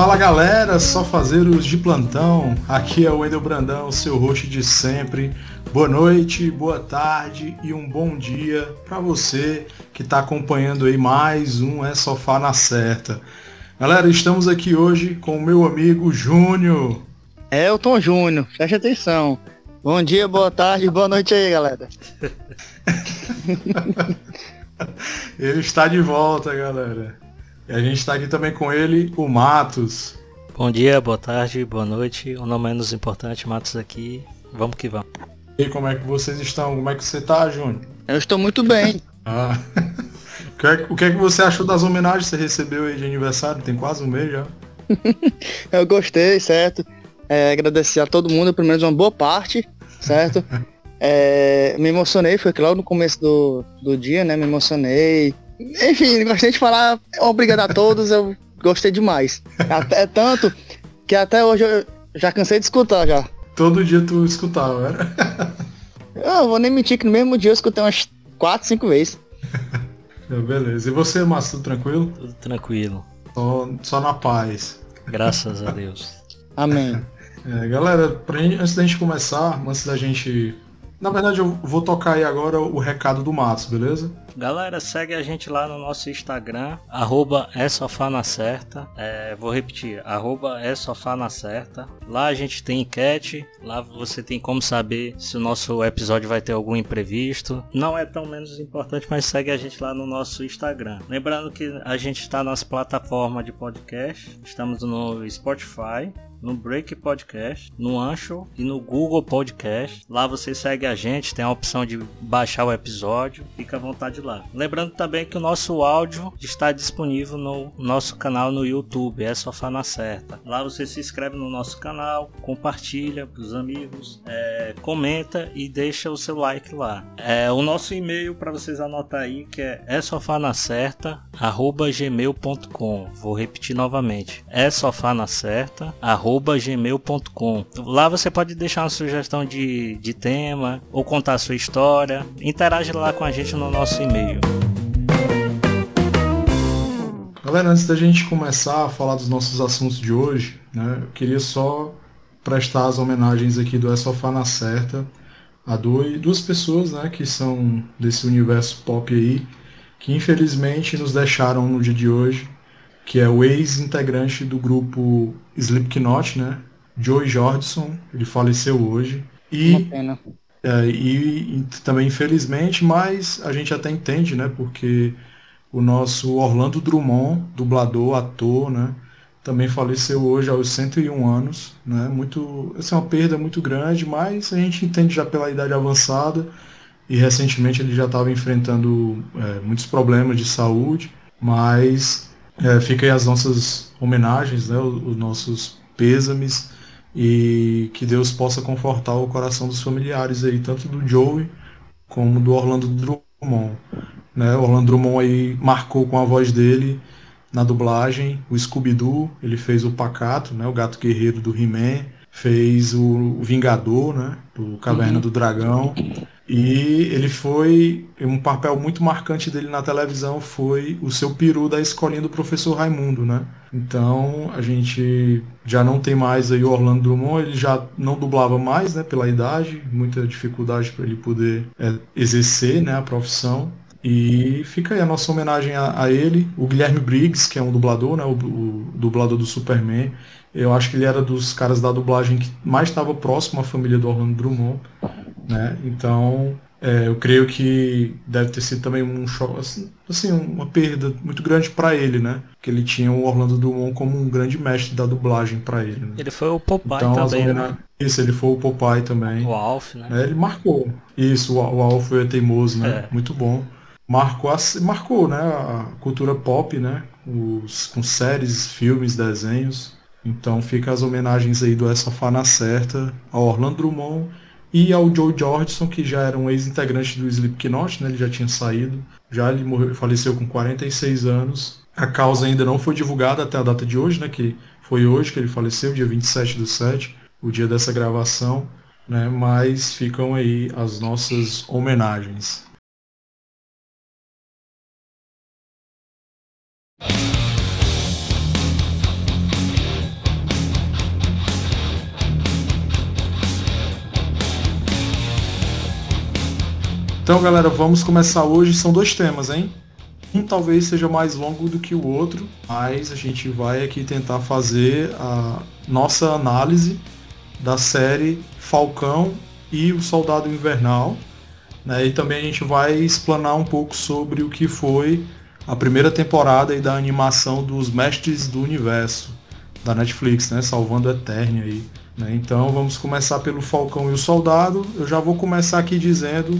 Fala galera, só fazer os de plantão, aqui é o Wendel Brandão, seu host de sempre. Boa noite, boa tarde e um bom dia para você que está acompanhando aí mais um É Sofá Na Certa. Galera, estamos aqui hoje com o meu amigo Júnior. Elton Júnior, preste atenção. Bom dia, boa tarde, boa noite aí galera. Ele está de volta galera. E a gente está aqui também com ele, o Matos. Bom dia, boa tarde, boa noite. O não menos importante, Matos aqui. Vamos que vamos. E aí, como é que vocês estão? Como é que você tá, Júnior? Eu estou muito bem. Ah. O que é que você achou das homenagens que você recebeu aí de aniversário? Tem quase um mês já. Eu gostei, certo? Agradecer a todo mundo, pelo menos uma boa parte, certo? Me emocionei, foi claro, no começo do dia, né? Me emocionei. Enfim, gostei de falar, obrigado a todos, eu gostei demais. É tanto que até hoje eu já cansei de escutar já. Todo dia tu escutava, né? Eu vou nem mentir que no mesmo dia eu escutei umas 4, 5 vezes. Beleza. E você, Márcio, tudo tranquilo? Tudo tranquilo. Só na paz. Graças a Deus. Amém. Galera, antes da gente começar, antes da gente... Na verdade, eu vou tocar aí agora o recado do Matos, beleza? Galera, segue a gente lá no nosso Instagram, @ESofanacerta. Vou repetir, @ESofanacerta. Lá a gente tem enquete, lá você tem como saber se o nosso episódio vai ter algum imprevisto. Não é tão menos importante, mas segue a gente lá no nosso Instagram. Lembrando que a gente está nas plataformas de podcast, estamos no Spotify, no Break Podcast, no Anchor e no Google Podcast. Lá você segue a gente, tem a opção de baixar o episódio, fica à vontade lá. Lembrando também que o nosso áudio está disponível no nosso canal no YouTube, É Sofá Na Certa. Lá você se inscreve no nosso canal, compartilha para os amigos, comenta e deixa o seu like lá. O nosso e-mail para vocês anotar aí, que é sofanacerta@gmail.com. Vou repetir novamente, sofanacerta@gmail.com. Lá você pode deixar uma sugestão de tema ou contar a sua história. Interage lá com a gente no nosso e-mail. Galera, antes da gente começar a falar dos nossos assuntos de hoje, né, eu queria só prestar as homenagens aqui do É Sofá Na Certa a duas pessoas, né, que são desse universo pop aí, que infelizmente nos deixaram no dia de hoje, que é o ex-integrante do grupo Slipknot, né? Joey Jordison, ele faleceu hoje. Uma pena. E também, infelizmente, mas a gente até entende, né? Porque o nosso Orlando Drummond, dublador, ator, né? Também faleceu hoje aos 101 anos, né? Essa é uma perda muito grande, mas a gente entende já pela idade avançada e recentemente ele já estava enfrentando muitos problemas de saúde, mas... fica aí as nossas homenagens, né, os nossos pêsames, e que Deus possa confortar o coração dos familiares aí, tanto do Joey como do Orlando Drummond. Né? O Orlando Drummond aí marcou com a voz dele na dublagem o Scooby-Doo, ele fez o Pacato, né, o gato guerreiro do He-Man, fez o Vingador, né, do Caverna do Dragão. E ele foi, um papel muito marcante dele na televisão foi o seu peru da escolinha do professor Raimundo, né? Então a gente já não tem mais aí o Orlando Drummond, ele já não dublava mais, né? Pela idade, muita dificuldade para ele poder exercer, né, a profissão. E fica aí a nossa homenagem a ele. O Guilherme Briggs, que é um dublador, né? O dublador do Superman. Eu acho que ele era dos caras da dublagem que mais estava próximo à família do Orlando Drummond. Né? Então, eu creio que deve ter sido também um choque, assim, uma perda muito grande para ele, né? Porque ele tinha o Orlando Drummond como um grande mestre da dublagem para ele. Né? Ele foi o Popeye então, também, né? Isso, ele foi o Popeye também. O Alf, né? Ele marcou. Isso, o Alf é teimoso, né? Muito bom. Marcou, né, a cultura pop, né? Com séries, filmes, desenhos. Então, fica as homenagens aí do É Sofá Na Certa ao Orlando Drummond e ao Joey Jordison, que já era um ex-integrante do Slipknot, né? Ele já tinha saído, já ele faleceu com 46 anos. A causa ainda não foi divulgada até a data de hoje, né? Que foi hoje que ele faleceu, dia 27/7, o dia dessa gravação, né? Mas ficam aí as nossas homenagens. Então, galera, vamos começar hoje. São dois temas, hein? Um talvez seja mais longo do que o outro, mas a gente vai aqui tentar fazer a nossa análise da série Falcão e o Soldado Invernal, né? E também a gente vai explanar um pouco sobre o que foi a primeira temporada e da animação dos Mestres do Universo da Netflix, né? Salvando Eternia aí, né? Então vamos começar pelo Falcão e o Soldado. Eu já vou começar aqui dizendo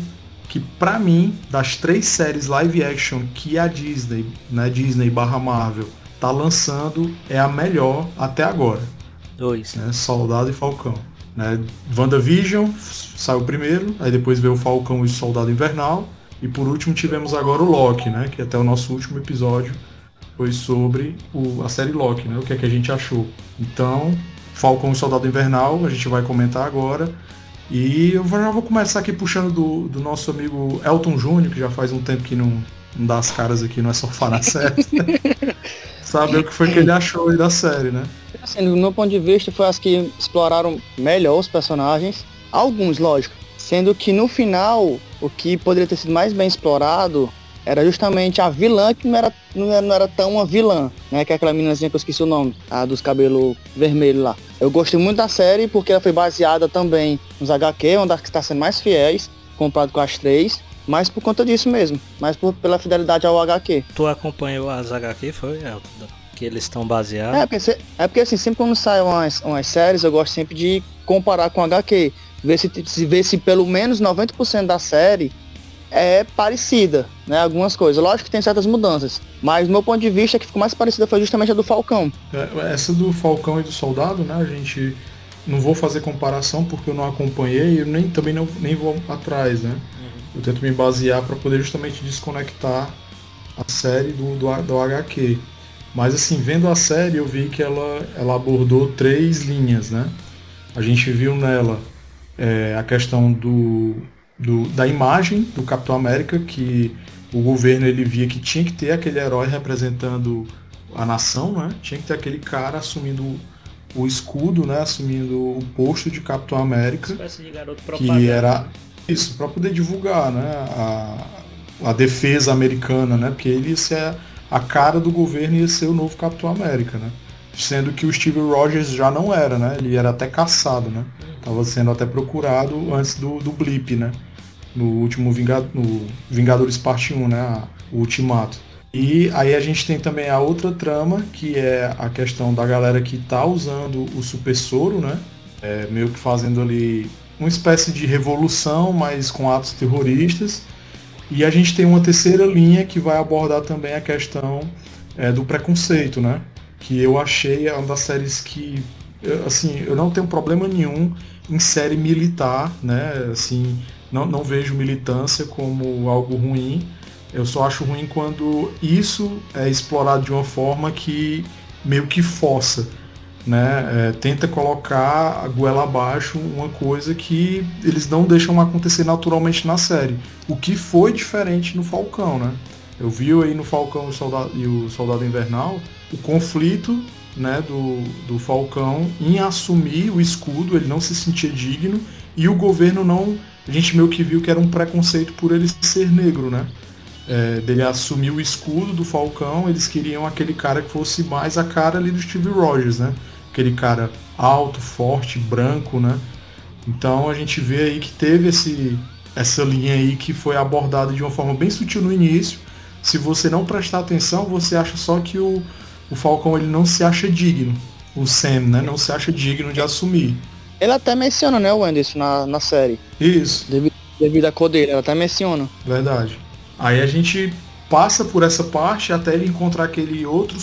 que, pra mim, das três séries live action que a Disney, né, Disney/Marvel, tá lançando, é a melhor até agora. Dois. Né, Soldado e Falcão. Né, WandaVision saiu primeiro, aí depois veio o Falcão e o Soldado Invernal, e por último tivemos agora o Loki, né, que até o nosso último episódio foi sobre a série Loki, né, o que é que a gente achou. Então, Falcão e Soldado Invernal, a gente vai comentar agora. E eu já vou começar aqui puxando do nosso amigo Elton Júnior, que já faz um tempo que não dá as caras aqui, não é sofá na certa. Saber o que foi que ele achou aí da série, né? Assim, do meu ponto de vista, foi as que exploraram melhor os personagens. Alguns, lógico. Sendo que no final, o que poderia ter sido mais bem explorado era justamente a vilã, que não era tão uma vilã, né? Que é aquela meninazinha que eu esqueci o nome, a dos cabelos vermelhos lá. Eu gostei muito da série porque ela foi baseada também nos HQ, onde está sendo mais fiéis, comparado com as três, mas por conta disso mesmo, mas pela fidelidade ao HQ. Tu acompanhou as HQ, foi? É, que eles estão baseados? É porque assim, sempre quando saem umas séries, eu gosto sempre de comparar com HQ, ver se pelo menos 90% da série é parecida, né? Algumas coisas. Lógico que tem certas mudanças, mas do meu ponto de vista, a que ficou mais parecida foi justamente a do Falcão. Essa do Falcão e do Soldado, né? A gente não vou fazer comparação porque eu não acompanhei e também não vou atrás, né? Uhum. Eu tento me basear para poder justamente desconectar a série do HQ. Mas assim, vendo a série, eu vi que ela abordou três linhas, né? A gente viu nela a questão da imagem do Capitão América, que o governo ele via que tinha que ter aquele herói representando a nação, né? Tinha que ter aquele cara assumindo o escudo, né? Assumindo o posto de Capitão América, que era isso, para poder divulgar, né? a defesa americana, né? Porque ele ia ser a cara do governo e ia ser o novo Capitão América, né? Sendo que o Steve Rogers já não era, né? Ele era até caçado, né? Tava sendo até procurado antes do blip, né? No último no Vingadores Parte 1, né? O Ultimato. E aí a gente tem também a outra trama, que é a questão da galera que tá usando o super soro, né? Meio que fazendo ali uma espécie de revolução, mas com atos terroristas. E a gente tem uma terceira linha que vai abordar também a questão do preconceito, né? Que eu achei uma das séries que, assim, eu não tenho problema nenhum em série militar, né? Assim, não vejo militância como algo ruim. Eu só acho ruim quando isso é explorado de uma forma que meio que força, né? Tenta colocar a goela abaixo uma coisa que eles não deixam acontecer naturalmente na série. O que foi diferente no Falcão, né? Eu vi aí no Falcão e o Soldado Invernal o conflito, né, do Falcão em assumir o escudo, ele não se sentia digno, e o governo não... A gente meio que viu que era um preconceito por ele ser negro, né? Dele assumir o escudo do Falcão, eles queriam aquele cara que fosse mais a cara ali do Steve Rogers, né? Aquele cara alto, forte, branco, né? Então a gente vê aí que teve essa linha aí que foi abordada de uma forma bem sutil no início. Se você não prestar atenção, você acha só que o Falcão ele não se acha digno, o Sam, né? Não se acha digno de assumir. Ele até menciona, né, o Wendel, na série. Isso. Devido à cor dele, ela até menciona. Verdade. Aí a gente passa por essa parte até ele encontrar aquele outro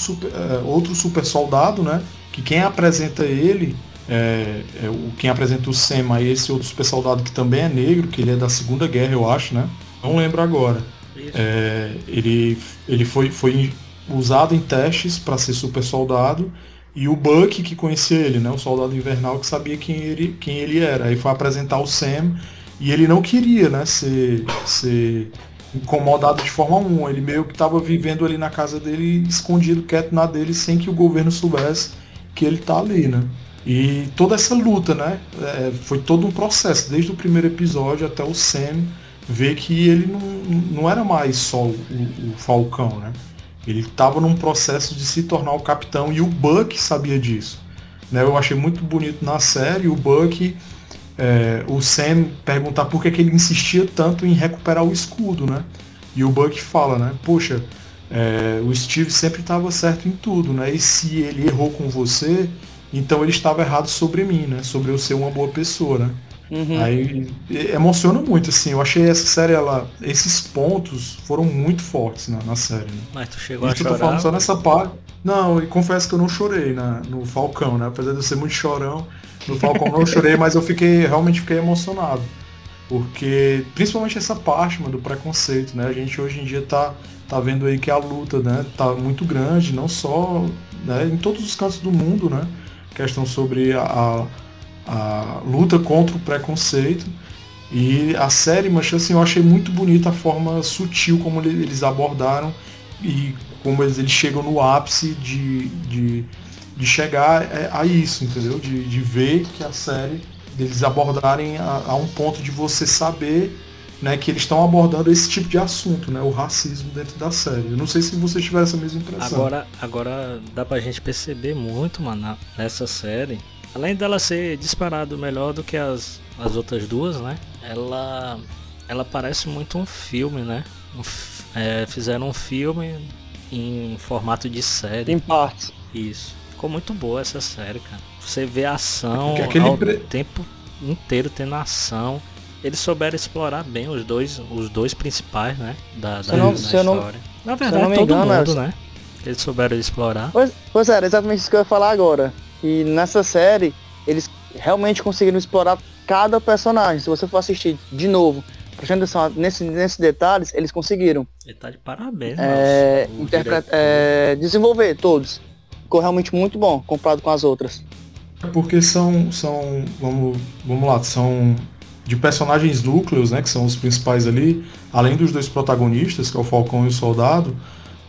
super soldado, né? Que quem apresenta ele, quem apresenta o Sam, aí esse outro super soldado que também é negro, que ele é da Segunda Guerra, eu acho, né? Não lembro agora. Ele foi usado em testes para ser super soldado, e o Buck, que conhecia ele, né, o Soldado Invernal, que sabia quem ele era. Aí foi apresentar o Sam, e ele não queria, né, ser incomodado de forma alguma. Ele meio que estava vivendo ali na casa dele, escondido, quieto na dele, sem que o governo soubesse que ele tá ali, né. E toda essa luta, né, foi todo um processo, desde o primeiro episódio até o Sam ver que ele não era mais só o Falcão, né? Ele estava num processo de se tornar o capitão e o Buck sabia disso, né? Eu achei muito bonito na série o Buck, o Sam perguntar por que que ele insistia tanto em recuperar o escudo, né? E o Buck fala, né? Poxa, o Steve sempre estava certo em tudo, né? E se ele errou com você, então ele estava errado sobre mim, né? Sobre eu ser uma boa pessoa, né? Uhum. Aí emociona muito, assim. Eu achei essa série, esses pontos foram muito fortes, né, na série, né? Mas tu chegou a chorar? Falando só nessa parte. Não, e confesso que eu não chorei no Falcão, né? Apesar de eu ser muito chorão, no Falcão não chorei, mas eu realmente fiquei emocionado. Porque, principalmente essa parte, mano, do preconceito, né? A gente hoje em dia tá vendo aí que a luta, né, tá muito grande, não só, né, em todos os cantos do mundo, né? Questão sobre a luta contra o preconceito. E a série, mas assim, eu achei muito bonita a forma sutil como eles abordaram e como eles chegam no ápice de chegar a isso, entendeu? De ver que a série, deles abordarem a um ponto de você saber, né, que eles estão abordando esse tipo de assunto, né, o racismo dentro da série. Eu não sei se vocês tiveram essa mesma impressão. Agora dá pra gente perceber muito, mano, nessa série. Além dela ser disparado melhor do que as outras duas, né? Ela parece muito um filme, né? Fizeram um filme em formato de série. Em parte. Isso. Ficou muito boa essa série, cara. Você vê a ação tempo inteiro tendo ação. Eles souberam explorar bem os dois principais, né? Da história. Na verdade, todo mundo, né? Eles souberam explorar. Pois é, exatamente isso que eu ia falar agora. E nessa série, eles realmente conseguiram explorar cada personagem. Se você for assistir de novo, prestando atenção nesses detalhes, eles conseguiram. Ele tá de parabéns, desenvolver todos. Ficou realmente muito bom, comparado com as outras. Porque são vamos lá, são de personagens núcleos, né, que são os principais ali, além dos dois protagonistas, que é o Falcão e o Soldado.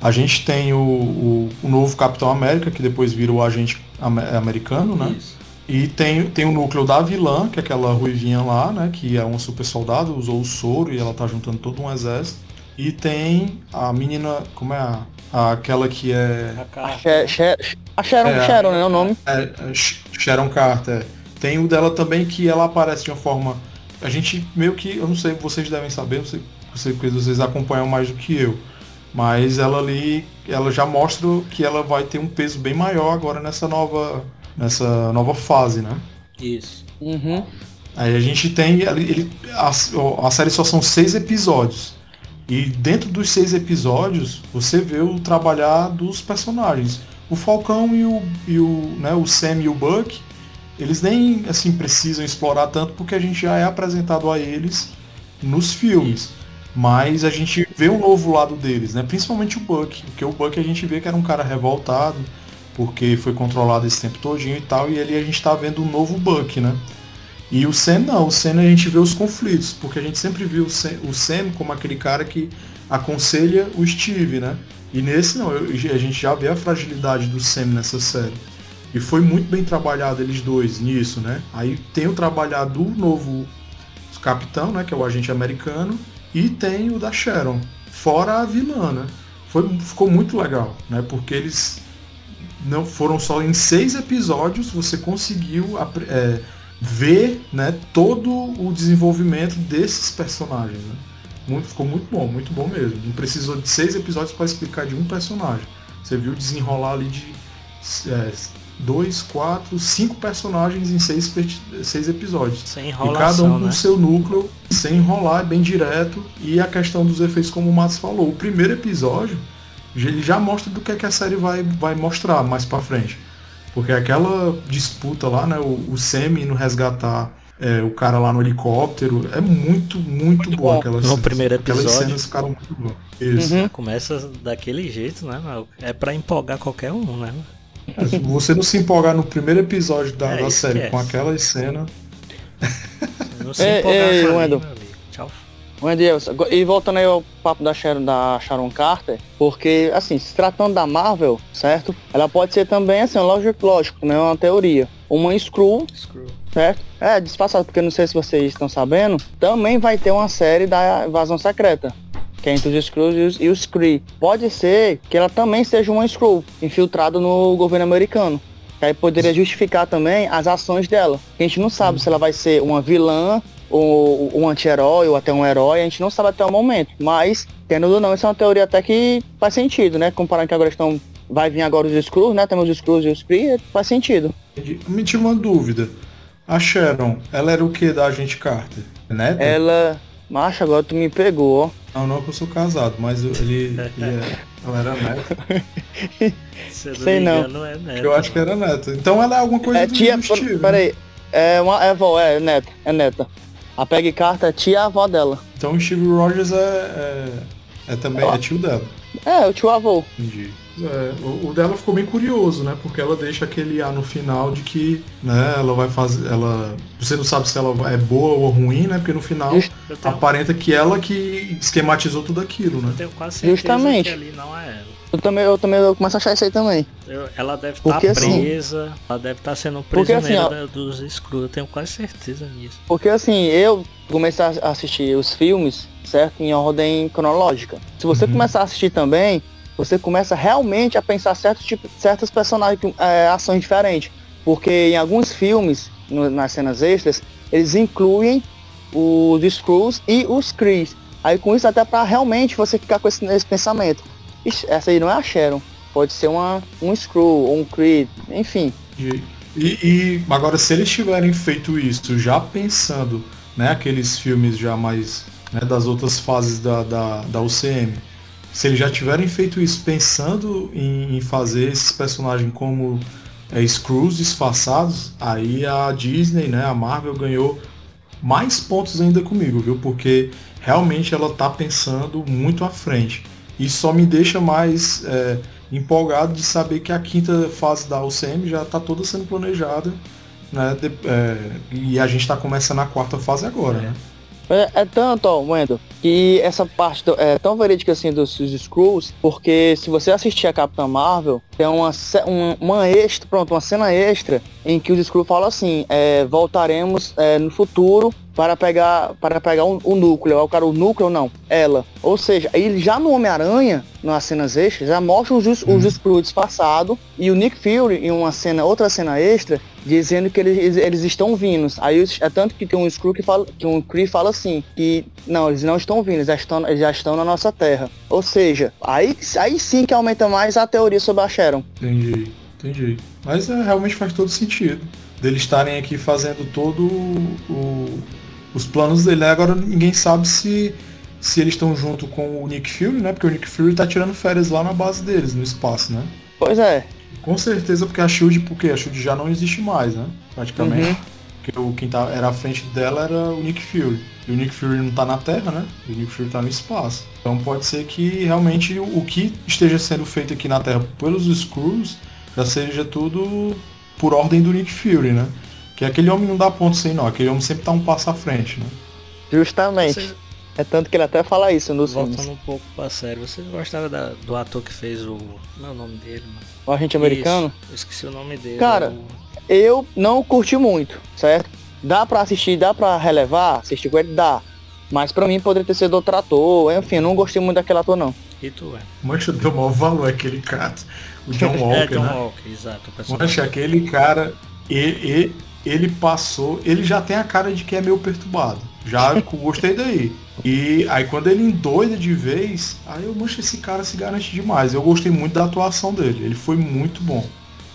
A gente tem o novo Capitão América, que depois vira o Agente Americano, né? Isso. E tem o núcleo da vilã, que é aquela ruivinha lá, né? Que é uma super soldado, usou o soro e ela tá juntando todo um exército. E tem a menina, como é aquela que é... A Sharon, né, o nome? Sharon Carter. Tem o dela também, que ela aparece de uma forma... A gente meio que... Eu não sei, vocês devem saber, vocês acompanham mais do que eu. Mas ela ali, ela já mostra que ela vai ter um peso bem maior agora nessa nova fase, né? Isso. Uhum. Aí a gente tem, a série só são 6 episódios. E dentro dos 6 episódios, você vê o trabalhar dos personagens. O Falcão e o Sam e o Buck, eles nem assim precisam explorar tanto, porque a gente já é apresentado a eles nos filmes. Isso. Mas a gente vê um novo lado deles, né? Principalmente o Buck, porque o Buck a gente vê que era um cara revoltado, porque foi controlado esse tempo todinho e tal, e ali a gente tá vendo um novo Buck, né? E o Sam não, o Sam a gente vê os conflitos, porque a gente sempre viu o Sam como aquele cara que aconselha o Steve, né? E nesse não, a gente já vê a fragilidade do Sam nessa série. E foi muito bem trabalhado eles dois nisso, né? Aí tem o trabalhar do novo capitão, né? Que é o Agente Americano. E tem o da Sharon, fora a vilã, né? Ficou muito legal, né? Porque eles não foram só em 6 episódios, você conseguiu ver, né, todo o desenvolvimento desses personagens, né? Ficou muito bom mesmo. Não precisou de 6 episódios para explicar de um personagem. Você viu desenrolar ali de 5 personagens em 6 episódios. Sem enrolação, e cada um com, né, seu núcleo, sem enrolar, bem direto. E a questão dos efeitos, como o Matos falou, o primeiro episódio, ele já mostra do que a série vai mostrar mais pra frente. Porque aquela disputa lá, né, o Sam indo resgatar o cara lá no helicóptero, é muito bom. No primeiro episódio, aquelas cenas ficaram muito boas. Isso. Uhum. Começa daquele jeito, né? É pra empolgar qualquer um, né? Você não se empolgar no primeiro episódio da série com aquela cena. Não se empolgar, Wendel. Tchau. Wendel, e voltando aí ao papo da Sharon Carter, porque, assim, se tratando da Marvel, certo? Ela pode ser também, assim, lógico, né? Uma teoria. Uma Skrull, certo? É, disfarçado, porque não sei se vocês estão sabendo, também vai ter uma série da Invasão Secreta, que é entre os Skrulls e os Kree. Pode ser que ela também seja uma Skrull, infiltrada no governo americano. Que aí poderia justificar também as ações dela. A gente não sabe se ela vai ser uma vilã, ou um anti-herói, ou até um herói, a gente não sabe até o momento. Mas, tendo ou não, isso é uma teoria até que faz sentido, né? Comparando que agora estão... Vai vir agora os Skrulls, né? Temos os Skrulls e os Kree, faz sentido. Me tira uma dúvida. A Sharon, ela era o que da Agente Carter? Né? Ela... Macho, agora tu me pegou, ó. Não, não que eu sou casado, mas ela era neta. Sei não. Não é neta, eu acho que era neta. Então ela é alguma coisa do tia, Steve. Peraí, é neta. A Peggy Carter é tia avó dela. Então o Steve Rogers é também é tio dela. É, o tio avô. Entendi. O dela ficou bem curioso, né? Porque ela deixa aquele ar no final de que, né, ela vai fazer... Você não sabe se ela é boa ou ruim, né? Porque no final aparenta que ela que esquematizou tudo aquilo, né? Eu tenho quase certeza justamente que ali não é ela. Eu também eu começo a achar isso aí também. Ela deve estar presa, assim, ela deve estar sendo prisioneira dos Skrulls, eu tenho quase certeza nisso. Porque assim, eu comecei a assistir os filmes, certo? Em ordem cronológica. Se você começar a assistir também... Você começa realmente a pensar certos personagens, ações diferentes. Porque em alguns filmes, nas cenas extras, eles incluem os Skrulls e os Kree. Aí com isso até pra realmente você ficar com esse pensamento. Ixi, essa aí não é a Sharon. Pode ser um Skrull ou um Kree, enfim. E agora se eles tiverem feito isso, já pensando, né, aqueles filmes já mais, né, das outras fases da UCM. Se eles já tiverem feito isso pensando em fazer esses personagens como Skrulls disfarçados, aí a Disney, né, a Marvel ganhou mais pontos ainda comigo, viu? Porque realmente ela tá pensando muito à frente. E só me deixa mais empolgado de saber que a quinta fase da UCM já tá toda sendo planejada, né? E a gente tá começando a quarta fase agora, né? É tanto, ó, Wendel, que essa parte é tão verídica assim dos Skrulls, porque se você assistir a Capitã Marvel, tem uma cena extra em que os Skrulls falam assim, voltaremos no futuro para pegar o núcleo. O cara, o núcleo não, ela. Ou seja, ele já no Homem-Aranha, nas cenas extras, já mostra os Skrulls disfarçados e o Nick Fury em outra cena extra, dizendo que eles estão vindos. Aí é tanto que tem um Skrull que um Kree fala assim, que não, eles não estão vindos, eles já estão na nossa terra. Ou seja, aí sim que aumenta mais a teoria sobre a Sharon. Entendi. Mas realmente faz todo sentido deles estarem aqui fazendo todo os planos dele. Agora ninguém sabe se eles estão junto com o Nick Fury, né? Porque o Nick Fury tá tirando férias lá na base deles, no espaço, né? Pois é. Com certeza, porque a Shield, já não existe mais, né? Praticamente. Porque quem era à frente dela era o Nick Fury. E o Nick Fury não tá na Terra, né? E o Nick Fury tá no espaço. Então pode ser que realmente o que esteja sendo feito aqui na Terra pelos Skrulls já seja tudo por ordem do Nick Fury, né? Que aquele homem não dá ponto sem nó. Aquele homem sempre tá um passo à frente, né? Justamente. É tanto que ele até fala isso nos filmes. Voltando um pouco pra série, você gostava do ator que fez o... Não é o nome dele, mano. O Agente Americano? Isso, eu esqueci o nome dele. Cara, eu não curti muito, certo? Dá pra assistir, dá pra relevar, assistir com ele, dá. Mas pra mim poderia ter sido outro ator, enfim, eu não gostei muito daquele ator, não. E tu, é? Mancha, deu maior valor aquele cara. O John Walker, John né? Walker, exato. Mancha, aquele cara, ele passou, ele já tem a cara de que é meio perturbado. Já gostei daí. E aí quando ele endoida de vez, aí eu mancho, esse cara se garante demais. Eu gostei muito da atuação dele. Ele foi muito bom.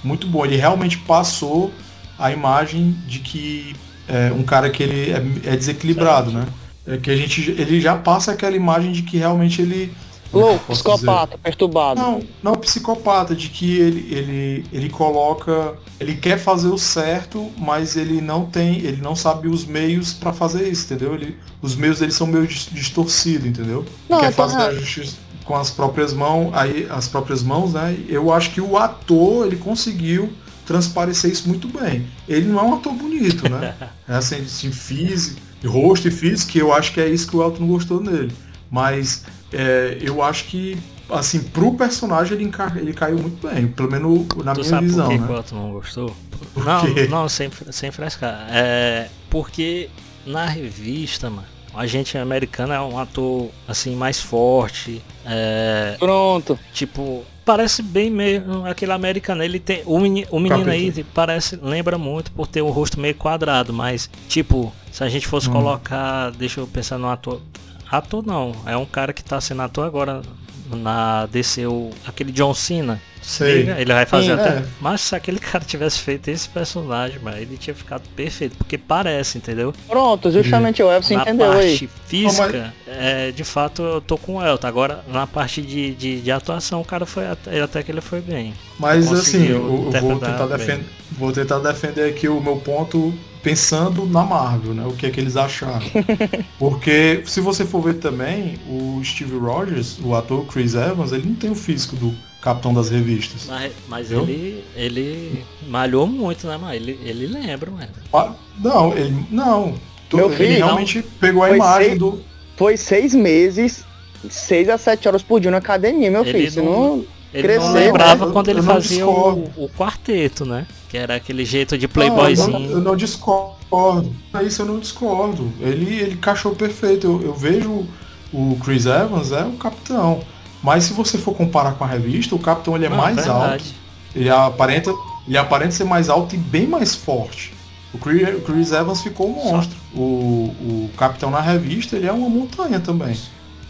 Muito bom. Ele realmente passou a imagem de que é um cara que ele é desequilibrado, né? É que ele já passa aquela imagem de que realmente ele... Louco, psicopata, perturbado. Não psicopata, de que ele coloca... Ele quer fazer o certo, mas ele não sabe os meios pra fazer isso, entendeu? Os meios dele são meio distorcidos, entendeu? Não, quer fazer a justiça com as próprias mãos, né? Eu acho que o ator, ele conseguiu transparecer isso muito bem. Ele não é um ator bonito, né? É assim, físico, de rosto e físico, eu acho que é isso que o Elton gostou nele. Mas eu acho que, assim, pro personagem ele caiu muito bem, pelo menos na minha visão. Por que, né? Que o Elton não gostou? Não, sem frescar. Porque na revista, mano, o Agente Americano é um ator, assim, mais forte. Pronto. Tipo, parece bem mesmo aquele americano. Ele tem o menino aí, parece, lembra muito por ter o rosto meio quadrado, mas, tipo, se a gente fosse colocar, deixa eu pensar no ator. Ator não, é um cara que tá sendo ator agora na DC, aquele John Cena. Sei. Ele vai fazer até. Mas se aquele cara tivesse feito esse personagem, mano, ele tinha ficado perfeito, porque parece, entendeu? Pronto, justamente o Elton entendeu aí. Na parte física, de fato, eu tô com o Elton. Agora, na parte de atuação, o cara foi até que ele foi bem. Mas assim, eu vou tentar defender aqui o meu ponto pensando na Marvel, né? O que é que eles acharam. Porque se você for ver também, o Steve Rogers, o ator Chris Evans, ele não tem o físico do Capitão das revistas. Mas ele malhou muito, né, mano? Ele lembra, mano. Ah, não, ele. Não. Ele realmente pegou a imagem do. Foi 6 meses, 6 a 7 horas por dia na academia, meu filho. Ele não lembrava quando ele fazia o quarteto, né? Que era aquele jeito de playboyzinho. Eu não discordo. Isso eu não discordo. Ele encaixou perfeito. Eu vejo o Chris Evans, é o capitão. Mas se você for comparar com a revista, o Capitão ele é mais alto. Ele aparenta ser mais alto e bem mais forte. O Chris Evans ficou um monstro. O Capitão na revista, ele é uma montanha também.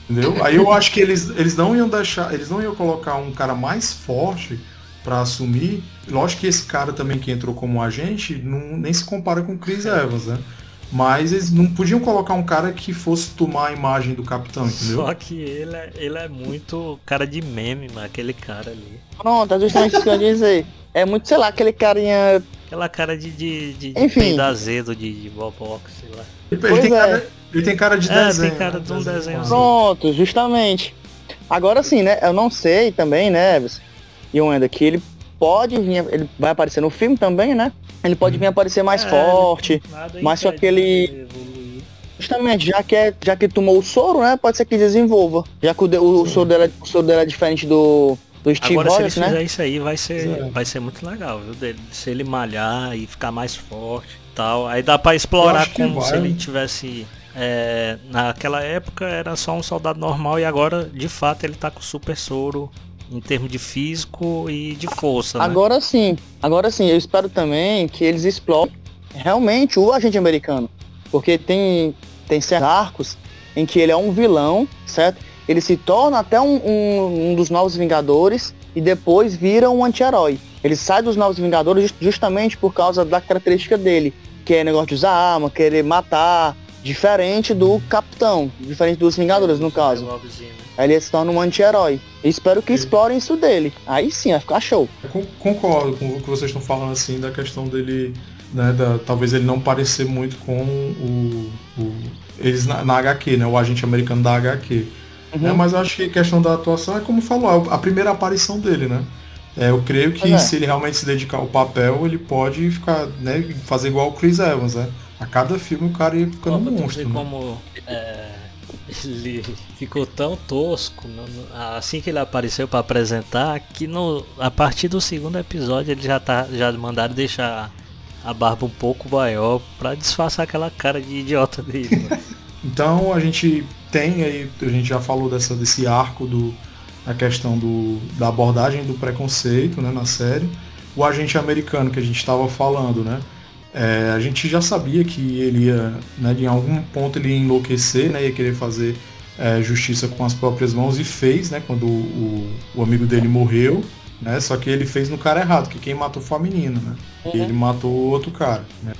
Entendeu? Aí eu acho que eles não iam deixar. Eles não iam colocar um cara mais forte para assumir. Lógico que esse cara também que entrou como agente nem se compara com o Chris Evans, né? Mas eles não podiam colocar um cara que fosse tomar a imagem do capitão, entendeu? Só que ele é muito cara de meme, mano, aquele cara ali. Pronto, é justamente isso que eu ia dizer. É muito, sei lá, aquele carinha... Aquela cara de peido azedo, de boboca, sei lá. Ele tem cara de desenho. Tem cara de um desenho. Pronto, justamente. Agora sim, né, eu não sei também, né, Evans e o Wendel, que ele pode vir... Ele vai aparecer no filme também, né? Ele pode vir aparecer mais forte, mas só que ele... Justamente, já que tomou o soro, né? Pode ser que desenvolva. Já que o soro dela é diferente do Steve Rogers, né? Agora, se ele fizer isso aí, vai ser muito legal, viu? Se ele malhar e ficar mais forte e tal. Aí dá pra explorar como se ele tivesse... naquela época era só um soldado normal e agora, de fato, ele tá com super soro. Em termos de físico e de força, né? Agora sim, eu espero também que eles explorem realmente o Agente Americano. Porque tem certos arcos em que ele é um vilão, certo? Ele se torna até um dos Novos Vingadores e depois vira um anti-herói. Ele sai dos Novos Vingadores justamente por causa da característica dele, que é negócio de usar arma, querer matar, diferente do Capitão, diferente dos Vingadores, no caso. Aí ele se torna um anti-herói. Espero que explorem isso dele. Aí sim, vai ficar show. Eu concordo com o que vocês estão falando, assim, da questão dele, né, talvez ele não parecer muito com eles na HQ, né, o agente americano da HQ. Uhum. Mas eu acho que a questão da atuação é como falou, a primeira aparição dele, né? Eu creio que se ele realmente se dedicar ao papel, ele pode ficar, né, fazer igual o Chris Evans, né? A cada filme o cara ia ficando um monstro, né? Como, ele ficou tão tosco assim que ele apareceu para apresentar que a partir do segundo episódio ele já mandaram deixar a barba um pouco maior para disfarçar aquela cara de idiota dele. Então a gente já falou desse arco da questão da abordagem do preconceito, né, na série. O agente americano que a gente estava falando, né? A gente já sabia que ele ia, né, em algum ponto ele ia enlouquecer, né, ia querer fazer justiça com as próprias mãos, e fez, né, quando o amigo dele morreu, né, só que ele fez no cara errado, que quem matou foi a menina, né, ele matou outro cara, né,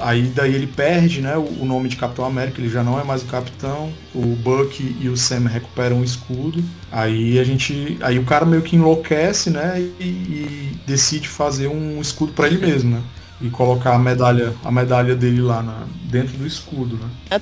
aí daí ele perde, né, o nome de Capitão América, ele já não é mais o Capitão, o Bucky e o Sam recuperam o escudo, aí o cara meio que enlouquece, né, e decide fazer um escudo para ele mesmo, né, e colocar a medalha dele lá dentro do escudo, né?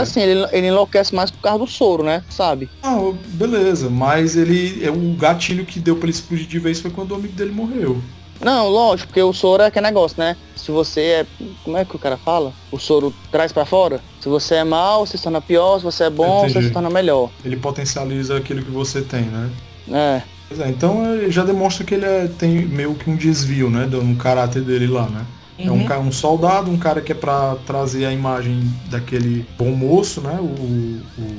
Assim, ele enlouquece mais por causa do soro, né? Sabe? Ah, beleza, mas o gatilho que deu pra ele explodir de vez foi quando o amigo dele morreu. Não, lógico, porque o soro é aquele negócio, né? Se você é... Como é que o cara fala? O soro traz pra fora? Se você é mal, você se torna pior. Se você é bom, entendi, você se torna melhor. Ele potencializa aquilo que você tem, né? É. Pois é, então ele já demonstra que ele tem meio que um desvio, né? Do caráter dele lá, né? Uhum. É um soldado, um cara que é pra trazer a imagem daquele bom moço, né?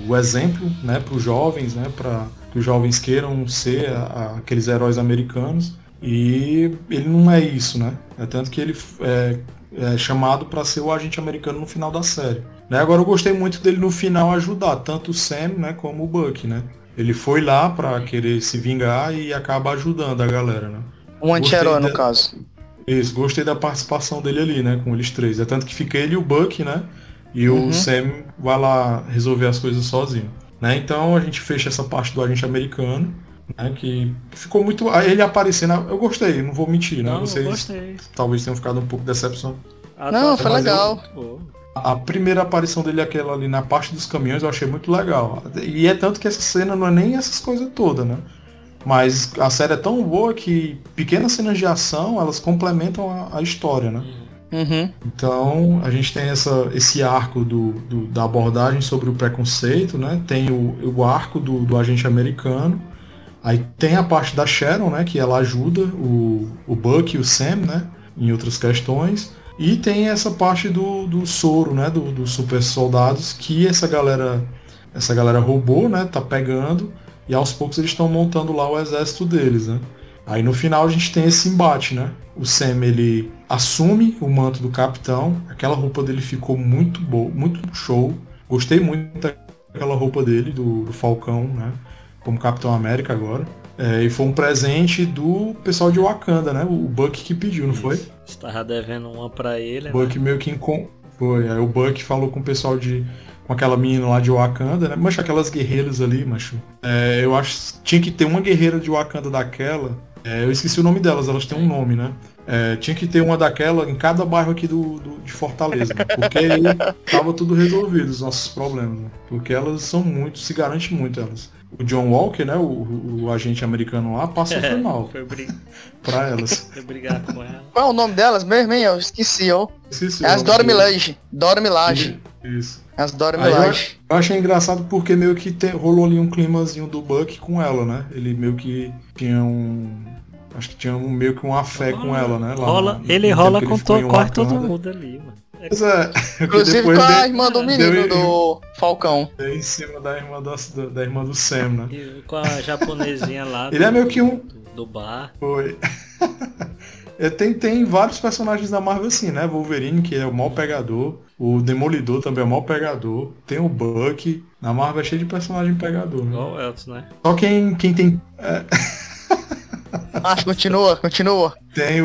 O exemplo, né? Pros jovens, né? Pra que os jovens queiram ser aqueles heróis americanos. E ele não é isso, né? É tanto que ele é chamado para ser o agente americano no final da série. Né? Agora eu gostei muito dele no final ajudar, tanto o Sam, né, como o Buck, né? Ele foi lá para querer se vingar e acaba ajudando a galera, né? Um anti-herói, no caso. Isso, gostei da participação dele ali, né, com eles três. É tanto que fica ele e o Buck, né? E o Sam vai lá resolver as coisas sozinho. Né? Então a gente fecha essa parte do agente americano. Né, que ficou muito... Ele aparecendo, eu gostei, não vou mentir, né? Não, vocês gostei. Talvez tenham ficado um pouco decepcionados. Não, foi legal. A primeira aparição dele, aquela ali na parte dos caminhões, eu achei muito legal. E é tanto que essa cena não é nem essas coisas todas, né? Mas a série é tão boa que pequenas cenas de ação, elas complementam a história, né? Uhum. Então, a gente tem esse arco da abordagem sobre o preconceito, né? Tem o arco do agente americano. Aí tem a parte da Sharon, né, que ela ajuda o Buck e o Sam, né, em outras questões. E tem essa parte do soro, né, dos super soldados, que essa galera roubou, né, tá pegando. E aos poucos eles estão montando lá o exército deles, né. Aí no final a gente tem esse embate, né. O Sam, ele assume o manto do capitão. Aquela roupa dele ficou muito boa, muito show. Gostei muito daquela roupa dele, do Falcão, né, como Capitão América agora. E foi um presente do pessoal de Wakanda, né? O Buck que pediu, não foi? Você tava devendo uma pra ele, né? Buck meio que foi. Aí o Buck falou com o pessoal com aquela menina lá de Wakanda, né? Mas aquelas guerreiras ali, macho. Eu acho que tinha que ter uma guerreira de Wakanda daquela. Eu esqueci o nome delas, elas têm um nome, né? Tinha que ter uma daquela em cada bairro aqui de Fortaleza, né? Porque aí tava tudo resolvido, os nossos problemas, né? Porque elas são muito, se garante muito elas. O John Walker, né, o agente americano lá, passou o final pra elas. Obrigado com ela. Qual é o nome delas mesmo, hein? Eu esqueci, ó. Esqueci, as Dora Milaje. Dora Milaje. Isso. As Dora Milaje. Eu achei engraçado porque meio que rolou ali um climazinho do Buck com ela, né? Ele meio que tinha meio que um afé com ela, né? Lá ele rola com quase todo mundo ali, mano. Pois é. Inclusive com a irmã do menino do Falcão. Em cima da irmã da irmã do Sam, né? E com a japonesinha lá. Ele é meio que do bar. Foi. Tem vários personagens da Marvel assim, né? Wolverine, que é o mau pegador. O Demolidor também é o mau pegador. Tem o Buck. Na Marvel é cheio de personagem pegador, né? Igual o Elton, né? Só quem tem... Ah, continua. Tem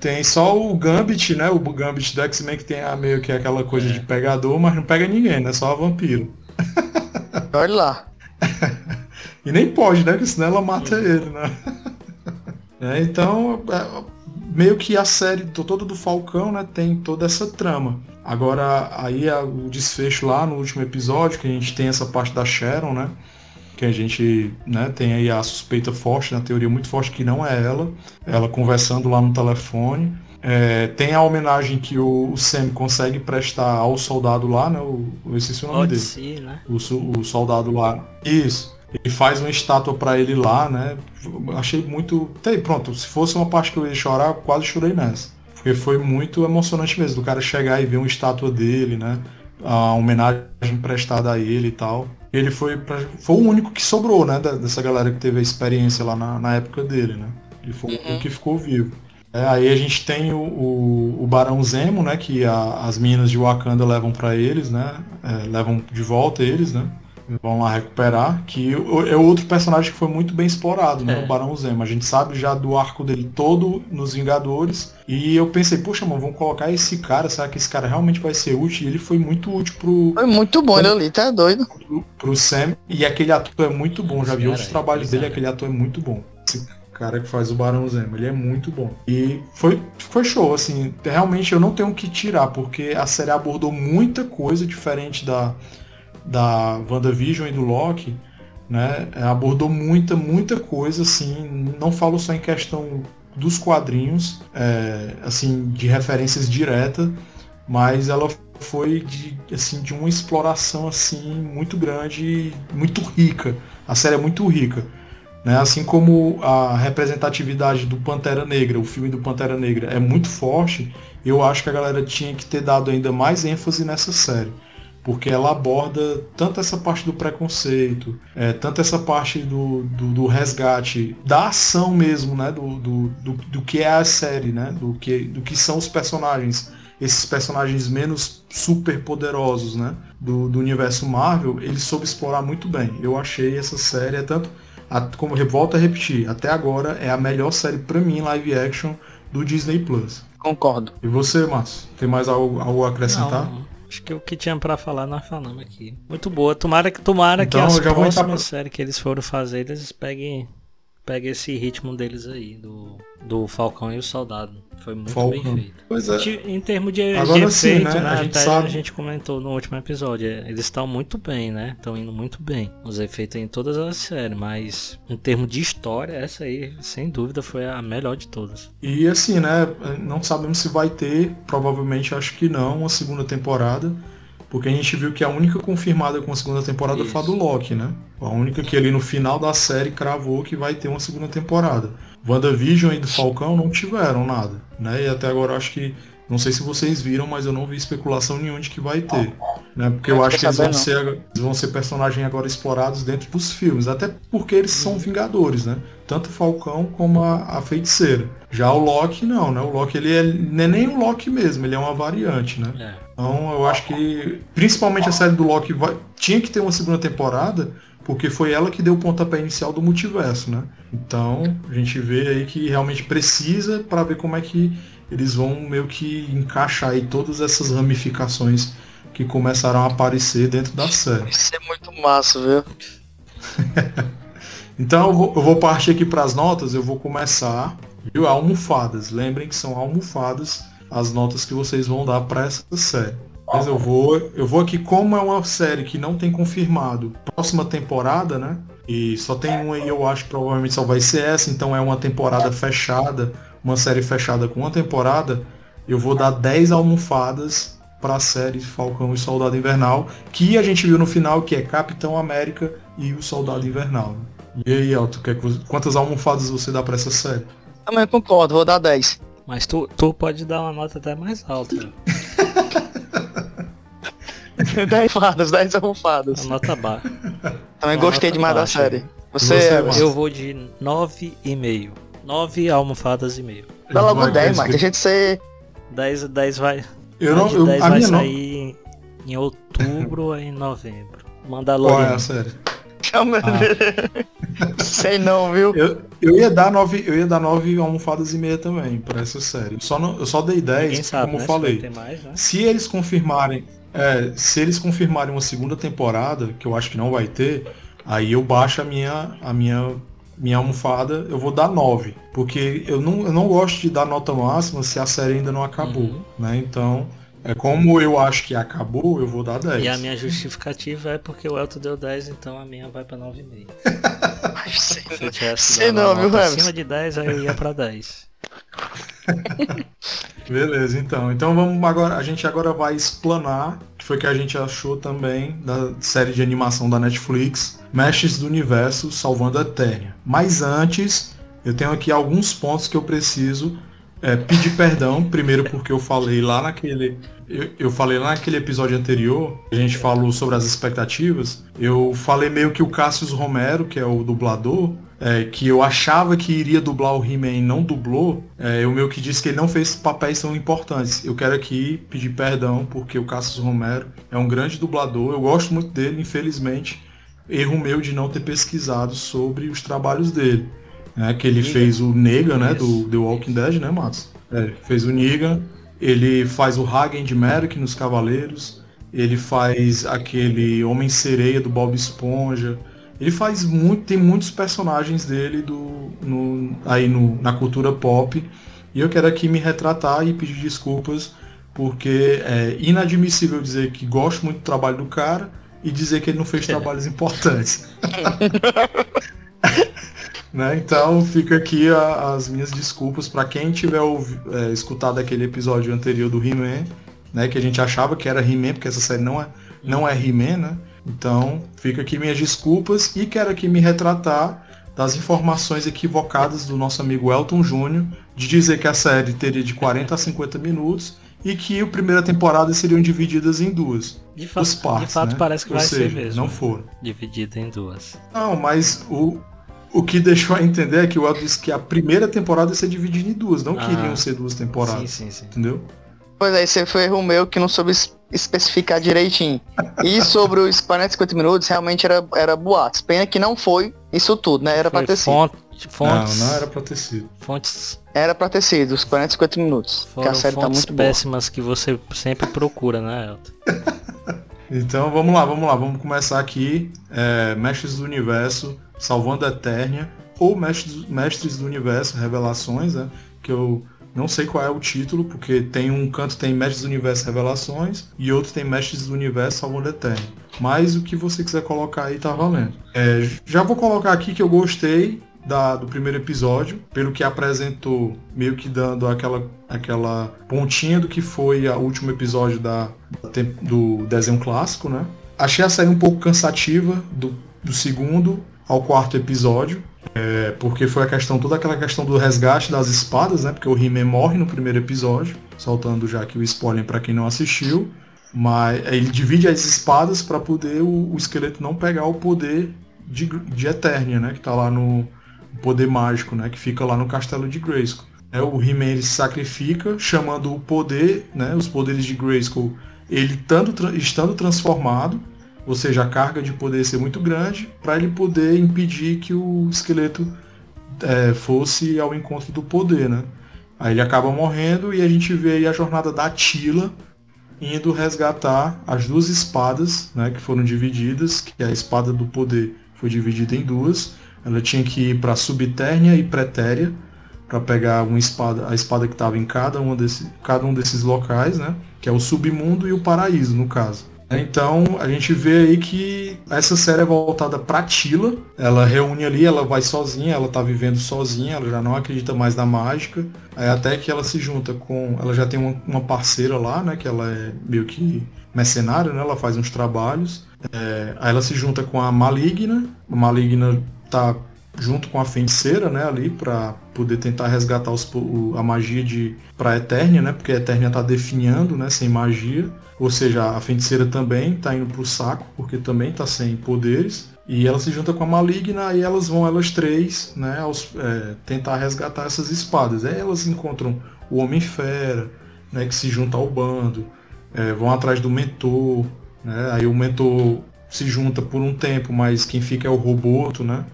tem só o Gambit, né? O Gambit do X-Men, que tem meio que aquela coisa de pegador, mas não pega ninguém, né? Só a vampiro. Olha lá. E nem pode, né? Porque senão ela mata ele, né? Então, meio que a série toda do Falcão, né? Tem toda essa trama. Agora, aí o desfecho lá no último episódio, que a gente tem essa parte da Sharon, né? Que a gente, né, tem aí a suspeita forte, na teoria muito forte, que não é ela conversando lá no telefone. Tem a homenagem que o Sam consegue prestar ao soldado lá, né, eu esqueci o nome dele. Sim, né? O soldado lá, isso, ele faz uma estátua pra ele lá, né, achei muito, pronto, se fosse uma parte que eu ia chorar, eu quase chorei nessa, porque foi muito emocionante mesmo, do cara chegar e ver uma estátua dele, né, a homenagem prestada a ele e tal. Ele foi o único que sobrou, né, dessa galera que teve a experiência lá na época dele, né? Ele foi o que ficou vivo. Aí a gente tem o Barão Zemo, né, que as meninas de Wakanda levam pra eles, né? Levam de volta eles, né? Vão lá recuperar, que é outro personagem que foi muito bem explorado, né? O Barão Zemo. A gente sabe já do arco dele todo nos Vingadores. E eu pensei, poxa, mano, vamos colocar esse cara, será que esse cara realmente vai ser útil? E ele foi muito útil pro... Foi muito bom, ele ali, tá doido. Pro Sam. E aquele ator é muito bom, já vi outros trabalhos dele, aquele ator é muito bom. Esse cara que faz o Barão Zemo, ele é muito bom. E foi show, assim, realmente eu não tenho o que tirar, porque a série abordou muita coisa diferente da WandaVision e do Loki, né, abordou muita coisa, assim, não falo só em questão dos quadrinhos, assim, de referências diretas, mas ela foi de uma exploração assim, muito grande, muito rica. A série é muito rica, né? Assim como a representatividade do Pantera Negra, o filme do Pantera Negra é muito forte, eu acho que a galera tinha que ter dado ainda mais ênfase nessa série, porque ela aborda tanto essa parte do preconceito, tanto essa parte do resgate, da ação mesmo, né? do que é a série, né? do que são os personagens, esses personagens menos superpoderosos, né? do universo Marvel, ele soube explorar muito bem. Eu achei essa série, como eu volto a repetir, até agora é a melhor série pra mim, live action, do Disney+. Concordo. E você, Márcio? Tem mais algo a acrescentar? Não. Acho que o que tinha pra falar nós falamos aqui. Muito boa. Tomara então, que as próximas séries que eles foram fazer, eles peguem esse ritmo deles aí, do Falcão e o Soldado. Foi muito bem feito. Pois é. Em termos de efeito, sim, né? A gente comentou no último episódio, eles estão muito bem, né? Estão indo muito bem. Os efeitos em todas as séries, mas em termos de história, essa aí, sem dúvida, foi a melhor de todas. E assim, né? Não sabemos se vai ter, provavelmente acho que não, uma segunda temporada. Porque a gente viu que a única confirmada com a segunda temporada foi a do Loki, né? A única que ali no final da série cravou que vai ter uma segunda temporada. WandaVision e do Falcão não tiveram nada, né? E até agora acho que... Não sei se vocês viram, mas eu não vi especulação nenhuma de que vai ter. Né? Porque eu acho que eles vão ser personagens agora explorados dentro dos filmes. Até porque eles são vingadores, né? Tanto o Falcão como a Feiticeira. Já o Loki não, né? O Loki não é nem o Loki mesmo, ele é uma variante, né? Então eu acho que principalmente a série do Loki tinha que ter uma segunda temporada, porque foi ela que deu o pontapé inicial do multiverso, né? Então a gente vê aí que realmente precisa para ver como é que eles vão meio que encaixar aí todas essas ramificações que começaram a aparecer dentro da série. Isso é muito massa, viu? Então eu vou partir aqui para as notas, eu vou começar, viu? Almofadas, lembrem que são almofadas as notas que vocês vão dar para essa série. Mas eu vou aqui, como é uma série que não tem confirmado próxima temporada, né? E só tem uma aí, eu acho que provavelmente só vai ser essa, então é uma temporada fechada, uma série fechada com uma temporada, eu vou dar 10 almofadas para a série Falcão e Soldado Invernal, que a gente viu no final, que é Capitão América e o Soldado Invernal. E aí, Elton, quantas almofadas você dá para essa série? Também concordo, vou dar 10. Mas tu pode dar uma nota até mais alta. 10 almofadas. A nota baixa. Também uma gostei demais da série. Eu vou de 9,5. 9 almofadas e meio. Dá logo 10, mas a gente ser... 10 vai... vai sair em outubro ou em novembro. Manda logo. Qual é a série? Sei não, viu? Eu ia dar 9 almofadas e meia também pra essa série. Eu só dei 10, sabe, como eu falei. Se, mais, né? se eles confirmarem uma segunda temporada, que eu acho que não vai ter, aí eu baixo a minha almofada, eu vou dar 9, porque eu não gosto de dar nota máxima se a série ainda não acabou, né? Então, como eu acho que acabou, eu vou dar 10. E a minha justificativa é porque o Elton deu 10, então a minha vai pra 9,5. Se eu tivesse dado uma nota acima de 10, aí eu ia pra 10. Beleza, então vamos agora, a gente agora vai explanar o que foi que a gente achou também da série de animação da Netflix, Mestres do Universo: Salvando Eternia. Mas antes, eu tenho aqui alguns pontos que eu preciso pedir perdão. Primeiro porque eu falei lá naquele episódio anterior, a gente falou sobre as expectativas, eu falei meio que o Cássio Romero, que é o dublador, que eu achava que iria dublar o He-Man e não dublou, eu meio que disse que ele não fez papéis tão importantes. Eu quero aqui pedir perdão, porque o Cássio Romero é um grande dublador, eu gosto muito dele, infelizmente, erro meu de não ter pesquisado sobre os trabalhos dele, né? Que ele fez o Negan, né? Do The Walking Dead, né, Matos? Fez o Negan, ele faz o Hagen de Merrick nos Cavaleiros, ele faz aquele Homem-Sereia do Bob Esponja. Ele faz tem muitos personagens dele na cultura pop. E eu quero aqui me retratar e pedir desculpas, porque é inadmissível dizer que gosto muito do trabalho do cara e dizer que ele não fez trabalhos importantes. Né? Então fica aqui as minhas desculpas para quem tiver escutado aquele episódio anterior do He-Man, né? Que a gente achava que era He-Man, porque essa série não é He-Man, né? Então fica aqui minhas desculpas e quero aqui me retratar das informações equivocadas do nosso amigo Elton Júnior, de dizer que a série teria de 40 a 50 minutos e que a primeira temporada seriam divididas em duas. De fato, parece que vai ser mesmo. Não foram. Dividida em duas. Não, mas o que deixou a entender é que o Elton disse que a primeira temporada ia ser dividida em duas, não que iriam ser duas temporadas. Sim. Entendeu? Pois é, esse foi erro meu que não soube especificar direitinho. E sobre os 40, 50 minutos, realmente era boatos. Pena que não foi isso tudo, né? Era pra ter sido. Não era pra ter sido. Era pra ter sido, os 40, 50 minutos. Foram que a série tá muito péssimas boa. Que você sempre procura, né, Elton? Então vamos lá. Vamos começar aqui. Mestres do Universo, Salvando a Eternia, ou Mestres do Universo, Revelações, né? Que eu não sei qual é o título, porque tem um canto tem Mestres do Universo Revelações e outro tem Mestres do Universo Salvando Eternia. Mas o que você quiser colocar aí tá valendo. Já vou colocar aqui que eu gostei do primeiro episódio, pelo que apresentou, meio que dando aquela pontinha do que foi o último episódio do desenho clássico, né? Achei a série um pouco cansativa do segundo ao quarto episódio. Porque foi toda aquela questão do resgate das espadas, né? Porque o He-Man morre no primeiro episódio, soltando já aqui o spoiler para quem não assistiu, mas ele divide as espadas para poder o esqueleto não pegar o poder de Eternia, né? Que tá lá no poder mágico, né? Que fica lá no castelo de Grayskull. O He-Man ele se sacrifica, chamando o poder, né? Os poderes de Grayskull, ele estando transformado, ou seja, a carga de poder ser muito grande, para ele poder impedir que o esqueleto fosse ao encontro do poder, né? Aí ele acaba morrendo e a gente vê aí a jornada da Teela indo resgatar as duas espadas, né, que foram divididas, que a espada do poder foi dividida em duas. Ela tinha que ir para Subternia e Pretéria para pegar a espada que estava em cada um desses locais, né, que é o submundo e o paraíso, no caso. Então a gente vê aí que essa série é voltada pra Teela. Ela reúne ali, ela vai sozinha, ela tá vivendo sozinha, ela já não acredita mais na mágica. Aí até que ela se junta ela já tem uma parceira lá, né? Que ela é meio que mercenária, né? Ela faz uns trabalhos. Aí ela se junta com a Maligna. A Maligna tá junto com a Feiticeira, né? Ali pra poder tentar resgatar a magia pra Eternia, né? Porque a Eternia tá definhando, né? Sem magia. Ou seja, a Feiticeira também está indo para o saco, porque também está sem poderes. E ela se junta com a Maligna e elas três, né, tentar resgatar essas espadas. Aí elas encontram o Homem-Fera, né, que se junta ao bando, vão atrás do Mentor, né, aí o Mentor se junta por um tempo, mas quem fica é o Roboto, né?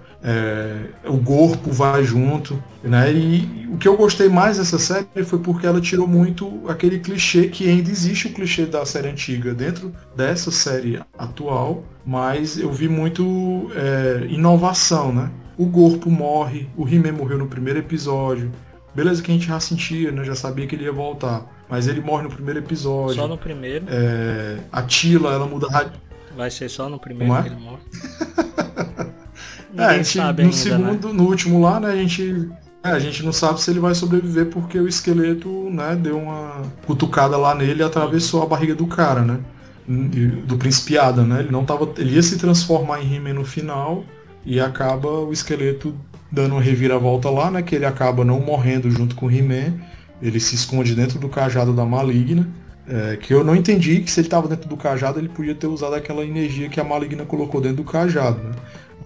O corpo vai junto, né? E o que eu gostei mais dessa série foi porque ela tirou muito aquele clichê, que ainda existe o clichê da série antiga dentro dessa série atual, mas eu vi muito inovação, né? O corpo morre, o He-Man morreu no primeiro episódio, beleza que a gente já sentia, né? Já sabia que ele ia voltar, mas ele morre no primeiro episódio. Só no primeiro? A Teela, ela muda... Vai ser só no primeiro que ele morre? A gente, sabe no ainda, segundo, né? No último lá, né, a gente não sabe se ele vai sobreviver, porque o esqueleto, né, deu uma cutucada lá nele e atravessou a barriga do cara, né, do Príncipe Adam, né, ele ia se transformar em He-Man no final e acaba o esqueleto dando uma reviravolta lá, né, que ele acaba não morrendo junto com o He-Man, ele se esconde dentro do cajado da Maligna, que eu não entendi que se ele estava dentro do cajado ele podia ter usado aquela energia que a Maligna colocou dentro do cajado, né.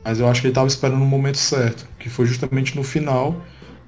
Mas eu acho que ele estava esperando o momento certo, que foi justamente no final,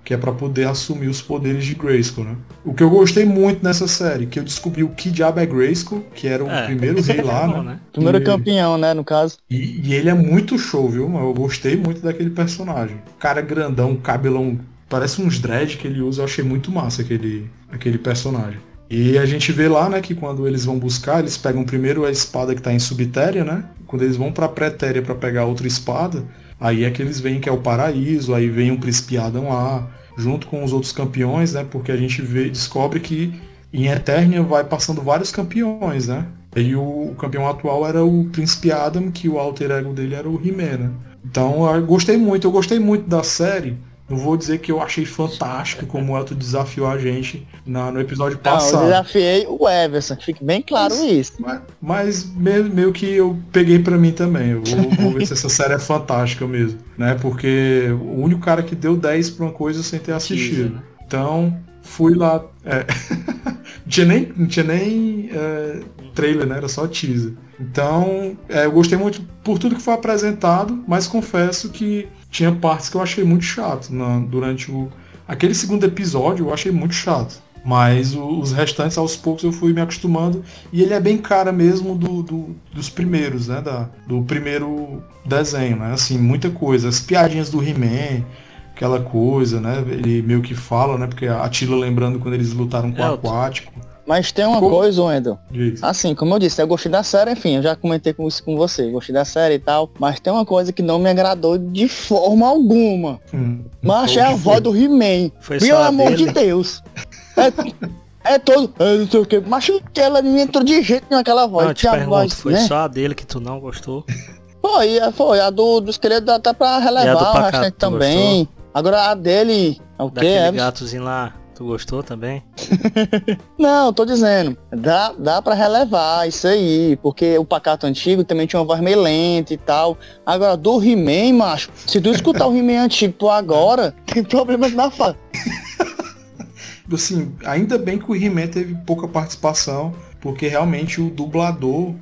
que é para poder assumir os poderes de Grayskull, né? O que eu gostei muito nessa série, que eu descobri o que diabo é Grayskull, que era o primeiro rei lá, bom, né? Primeiro campeão, né, no caso. E ele é muito show, viu? Eu gostei muito daquele personagem. Cara grandão, cabelão, parece uns dread que ele usa, eu achei muito massa aquele personagem. E a gente vê lá, né, que quando eles vão buscar, eles pegam primeiro a espada que tá em Subterria, né? Quando eles vão pra Pretéria pra pegar outra espada, aí é que eles veem que é o paraíso, aí vem um Príncipe Adam lá, junto com os outros campeões, né? Porque a gente descobre que em Eternia vai passando vários campeões, né? E o campeão atual era o Príncipe Adam, que o alter ego dele era o He-Man, né? Então eu gostei muito da série. Não vou dizer que eu achei fantástico como o Elton desafiou a gente no episódio passado. Não, eu desafiei o Everson, fique bem claro isso. Mas meio que eu peguei pra mim também. Eu vou ver se essa série é fantástica mesmo, né? Porque o único cara que deu 10 pra uma coisa sem ter assistido. Então, fui lá... Não tinha nem trailer, né? Era só teaser. Então, eu gostei muito por tudo que foi apresentado, mas confesso que tinha partes que eu achei muito chato. Durante aquele segundo episódio eu achei muito chato. Mas os restantes, aos poucos, eu fui me acostumando. E ele é bem cara mesmo dos primeiros, né? Do primeiro desenho, né? Assim, muita coisa. As piadinhas do He-Man, aquela coisa, né? Ele meio que fala, né? Porque a Teela lembrando quando eles lutaram com o Aquático. Mas tem uma coisa, Wendel. Assim, como eu disse, eu gostei da série, enfim, eu já comentei com você, eu gostei da série e tal, mas tem uma coisa que não me agradou de forma alguma. Mas é a voz do He-Man. Pelo amor de Deus. É todo, eu não sei o que, mas ela não entrou de jeito nenhum aquela voz. Não, eu te pergunto, voz, foi, né? Só a dele que tu não gostou? Foi, a do esqueleto dá até pra relevar, a Pacato, o restante também. Gostou? Agora a dele, é o que é? Daquele gatozinho lá. Tu gostou também? Não, tô dizendo. Dá pra relevar isso aí. Porque o Pacato antigo também tinha uma voz meio lenta e tal. Agora, do He-Man, macho. Se tu escutar o He-Man antigo tu agora, tem problemas na fala. Assim, ainda bem que o He-Man teve pouca participação. Porque realmente o dublador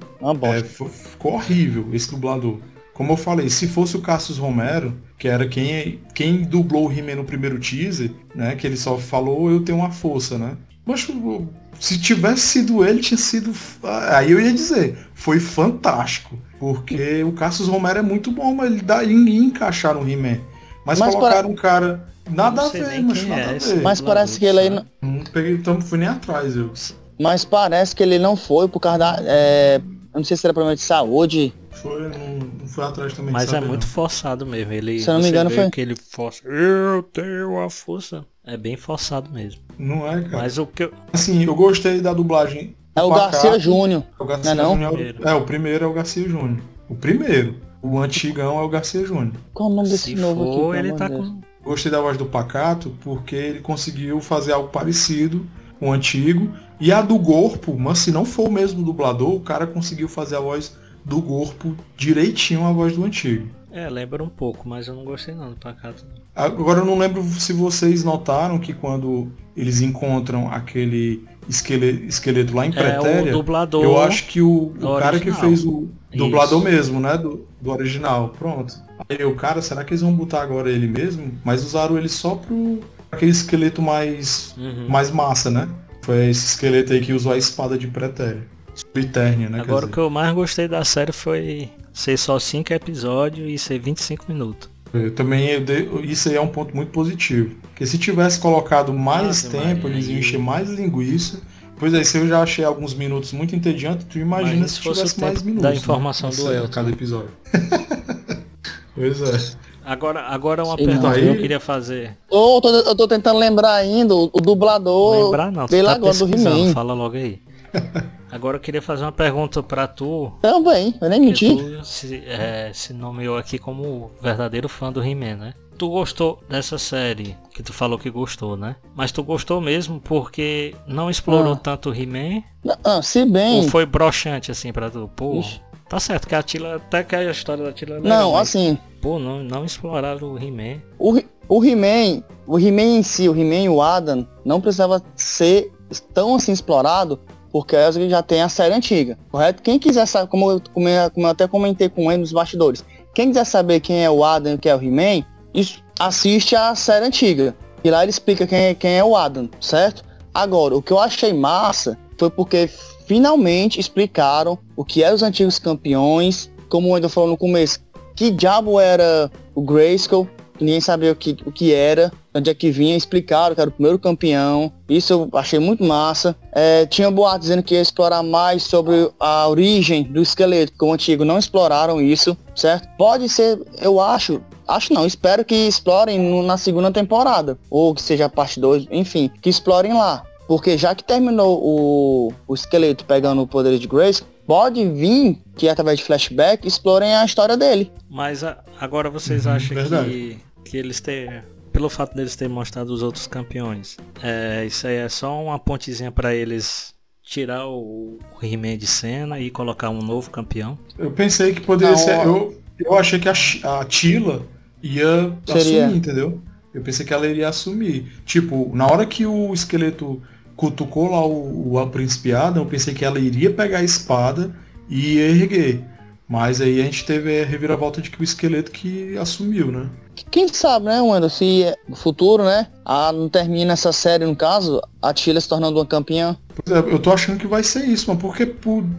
ficou horrível, esse dublador. Como eu falei, se fosse o Cássio Romero, que era quem dublou o He-Man no primeiro teaser, né, que ele só falou, eu tenho uma força, né? Mas se tivesse sido ele, tinha sido... Aí eu ia dizer, foi fantástico, porque o Cássio Romero é muito bom, mas ele encaixaram o He-Man. Mas colocaram um cara... Nada a ver, mas nada a ver. Mas parece que ele aí... Não fui nem atrás, eu. Mas parece que ele não foi por causa da... Eu não sei se era problema de saúde... Foi, não foi atrás também. Mas é muito forçado mesmo. Ele, se eu não me engano, foi que ele força. Eu tenho a força. É bem forçado mesmo. Não é, cara. Mas o que eu... Assim, eu gostei da dublagem. É o Garcia Júnior. É, o primeiro é o Garcia Júnior. O primeiro. O antigão é o Garcia Júnior. Qual o nome desse novo aqui? Ele tá com... Gostei da voz do Pacato porque ele conseguiu fazer algo parecido com o antigo. E a do Gorpo, mas se não for o mesmo dublador, o cara conseguiu fazer a voz do corpo direitinho a voz do antigo. Lembra um pouco, mas eu não gostei não do Pacato. Agora eu não lembro se vocês notaram que quando eles encontram aquele esqueleto lá em Pretéria, o dublador, eu acho que o cara que fez o dublador mesmo, né, do original, pronto. Aí o cara, será que eles vão botar agora ele mesmo? Mas usaram ele só pro aquele esqueleto mais massa, né? Foi esse esqueleto aí que usou a espada de Pretéria. Eternia, né? Agora o que eu mais gostei da série foi ser só 5 episódios e ser 25 minutos. Isso aí é um ponto muito positivo. Porque se tivesse colocado mais tempo, eles iam encher mais linguiça. Pois aí, se eu já achei alguns minutos muito entediante, tu imagina se tivesse mais minutos. Da informação do Elton. Cada episódio. Pois é. Agora uma pergunta que eu queria fazer. Eu tô tentando lembrar ainda o dublador. Lembrar não, tu tá agora do He-Man. Fala logo aí. Agora eu queria fazer uma pergunta pra tu. Também, eu nem menti. Tu se nomeou aqui como verdadeiro fã do He-Man, né? Tu gostou dessa série, que tu falou que gostou, né? Mas tu gostou mesmo porque não explorou tanto o He-Man? Não, se bem... Ou foi broxante, assim, pra tu? Pô, tá certo que a Teela, até que a história da Teela... Não, legal, assim... Pô, não exploraram o He-Man. O He-Man em si, o He-Man e o Adam, não precisava ser tão, assim, explorado... Porque a Elsa já tem a série antiga, correto? Quem quiser saber, como eu até comentei com ele nos bastidores, quem quiser saber quem é o Adam e quem é o He-Man, assiste a série antiga. E lá ele explica quem é o Adam, certo? Agora, o que eu achei massa foi porque finalmente explicaram o que eram os antigos campeões, como o Wendel falou no começo, que diabo era o Grayskull, ninguém sabia o que era, onde é que vinha, explicaram que era o primeiro campeão. Isso eu achei muito massa. Tinha um boato dizendo que ia explorar mais sobre a origem do esqueleto, porque o antigo não exploraram isso, certo? Pode ser, eu acho não, espero que explorem na segunda temporada, ou que seja a parte 2, enfim, que explorem lá. Porque já que terminou o esqueleto pegando o poder de Grace, pode vir que através de flashback explorem a história dele. Mas agora vocês acham que eles têm, pelo fato deles terem mostrado os outros campeões, isso aí é só uma pontezinha pra eles tirar o He-Man de cena e colocar um novo campeão? Eu pensei que poderia ser. Eu achei que a Teela ia assumir, entendeu? Eu pensei que ela iria assumir. Tipo, na hora que o esqueleto cutucou lá o Príncipe Adam, eu pensei que ela iria pegar a espada e ia erguer. Mas aí a gente teve a reviravolta de que o esqueleto que assumiu, né? Quem sabe, né, Wendel? Se no futuro, né, não termina essa série, no caso, a Teela se tornando uma campeã. Eu tô achando que vai ser isso, mas porque,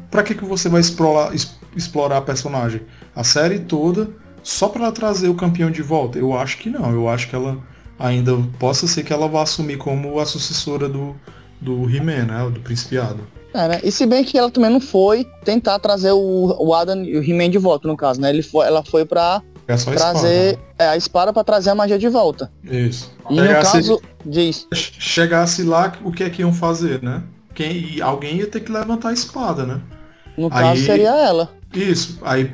pra que você vai explorar a personagem? A série toda, só pra ela trazer o campeão de volta? Eu acho que não, eu acho que ela ainda possa ser que ela vá assumir como a sucessora do He-Man, né, do Príncipe Adam. É, né? E se bem que ela também não foi tentar trazer o Adam e o He-Man de volta, no caso, né? Ela foi pra trazer a espada pra trazer a magia de volta. Isso. E chegasse lá, o que é que iam fazer, né? Alguém ia ter que levantar a espada, né? No caso seria ela. Isso. Aí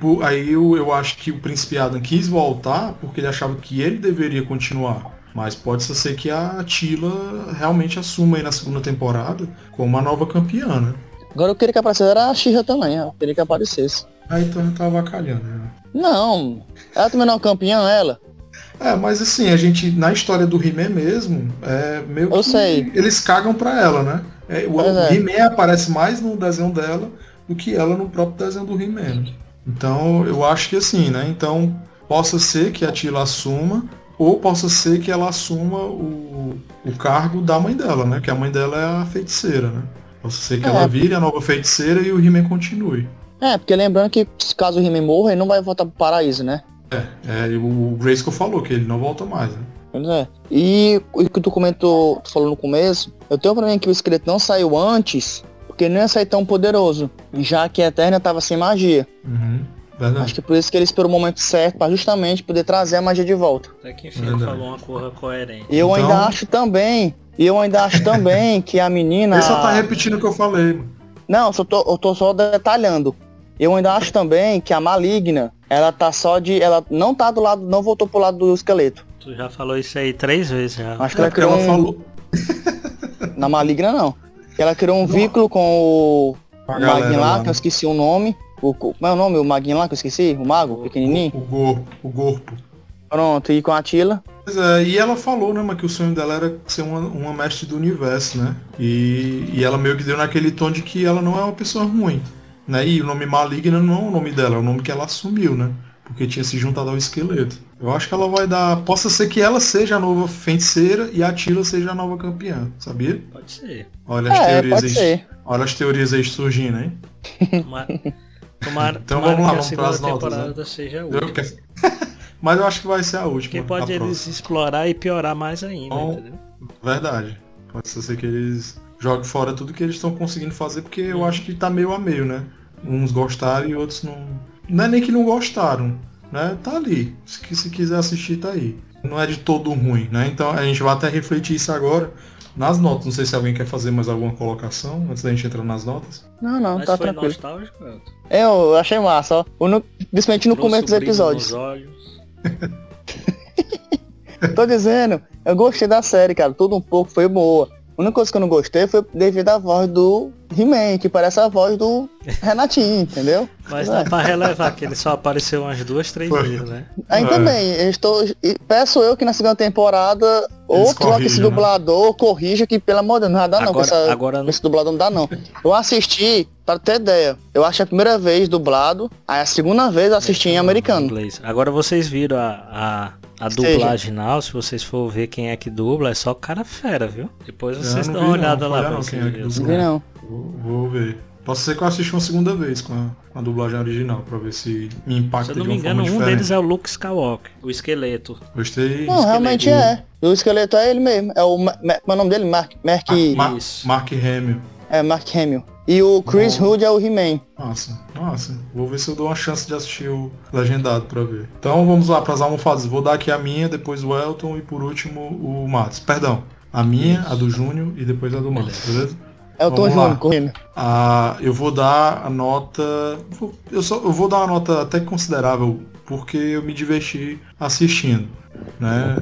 eu acho que o Príncipe Adam quis voltar porque ele achava que ele deveria continuar. Mas pode ser que a Teela realmente assuma aí na segunda temporada como a nova campeã, né? Agora eu queria que aparecesse era a She-Ra também, eu queria que aparecesse. Aí então tava avacalhando, né? Não, ela também não é uma campeã, ela? É, mas assim, a gente, na história do He-Man mesmo, é meio que eles cagam pra ela, né? O He-Man aparece mais no desenho dela do que ela no próprio desenho do He-Man. Então eu acho que assim, né? Então possa ser que a Teela assuma, ou possa ser que ela assuma o cargo da mãe dela, né? Que a mãe dela é a feiticeira, né? Possa ser que ela vire a nova feiticeira e o He-Man continue. É, porque lembrando que caso o He-Man morra, ele não vai voltar pro paraíso, né? O Grayskull falou que ele não volta mais, né? Pois é. E o que tu falou no começo, eu tenho pra mim que o esqueleto não saiu antes, porque não ia sair tão poderoso, já que a Eternia tava sem magia. Uhum. Verdade. Acho que por isso que ele esperou o momento certo para justamente poder trazer a magia de volta. Até que enfim ele falou uma coisa coerente. E eu ainda acho também, que a menina... Ele só tá repetindo o que eu falei. Não, eu tô só detalhando. Eu ainda acho também que a Maligna, ela tá só de... Ela não tá do lado, não voltou pro lado do esqueleto. Tu já falou isso aí 3 vezes já. Acho que ela criou falou. Na Maligna não. Ela criou um vínculo com o Maligna lá, que eu esqueci o nome. Como é o nome? O maguinho lá que eu esqueci? O mago? Pequenininho? O corpo. Pronto, e com a Teela? Pois é, e ela falou, né, mas que o sonho dela era ser uma mestre do universo, né? E ela meio que deu naquele tom de que ela não é uma pessoa ruim, né? E o nome Maligna não é o nome dela, é o nome que ela assumiu, né? Porque tinha se juntado ao esqueleto. Eu acho que ela vai dar... Possa ser que ela seja a nova feiticeira e a Teela seja a nova campeã, sabia? Pode ser. Olha as teorias aí. Olha as teorias aí surgindo, hein? Tomara vamos lá, vamos para as notas, né? Seja a última. Mas eu acho que vai ser a última. Porque pode eles explorar e piorar mais ainda, então, entendeu? Verdade. Pode ser que eles joguem fora tudo que eles estão conseguindo fazer, porque eu acho que tá meio a meio, né? Uns gostaram e outros não... Não é nem que não gostaram, né? Tá ali. Se quiser assistir, tá aí. Não é de todo ruim, né? Então a gente vai até refletir isso agora nas notas. Não sei se alguém quer fazer mais alguma colocação antes da gente entrar nas notas. Não, mas tá foi tranquilo. Nostálgico, eu achei massa, ó. Principalmente no começo dos episódios. Tô dizendo, eu gostei da série, cara. Tudo um pouco foi boa. A única coisa que eu não gostei foi devido à voz do He-Man, que parece a voz do Renatinho, entendeu? Mas dá pra relevar que ele só apareceu umas 2, 3 vezes, né? Aí também, peço eu que na segunda temporada ou troque esse dublador, corrija, que pelo amor de Deus, não vai dar não, esse dublador não dá não. Eu assisti, pra ter ideia, eu acho a primeira vez dublado, aí a segunda vez eu assisti em americano. Inglês. Agora vocês viram a dublagem now, se vocês for ver quem é que dubla, é só cara fera, viu? Depois vocês dão uma olhada lá pra vocês verem. Não. Vou ver. Posso ser que eu assista uma segunda vez com a dublagem original, pra ver se me impacta de uma forma diferente. Se eu não me engano, um deles é o Luke Skywalker, o esqueleto. Gostei. Não, realmente o esqueleto é ele mesmo. É o nome dele? Mark Hamill. É, Mark Hamill. E o Chris Hood é o He-Man. Nossa. Vou ver se eu dou uma chance de assistir o legendado pra ver. Então vamos lá pras almofadas. Vou dar aqui a minha, depois o Elton e por último o Matos. Perdão. A minha, a do Júnior e depois a do Matos, beleza? Elton Júnior correndo. Eu vou dar a nota... Eu vou dar uma nota até considerável, porque eu me diverti assistindo, né?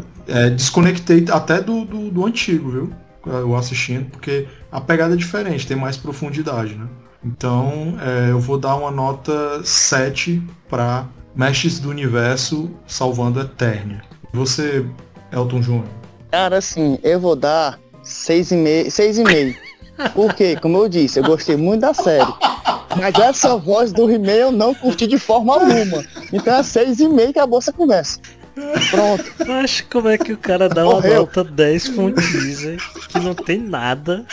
Desconectei até do antigo, viu? Eu assistindo, porque a pegada é diferente, tem mais profundidade, né? Então, eu vou dar uma nota 7 para Mestres do Universo Salvando Eternia. Você, Elton Júnior? Cara, assim, eu vou dar 6,5. Porque, como eu disse, eu gostei muito da série. Mas essa voz do He-Man eu não curti de forma alguma. Então é 6,5 que acabou essa conversa. Pronto. Mas como é que o cara dá uma nota 10 com um teaser que não tem nada?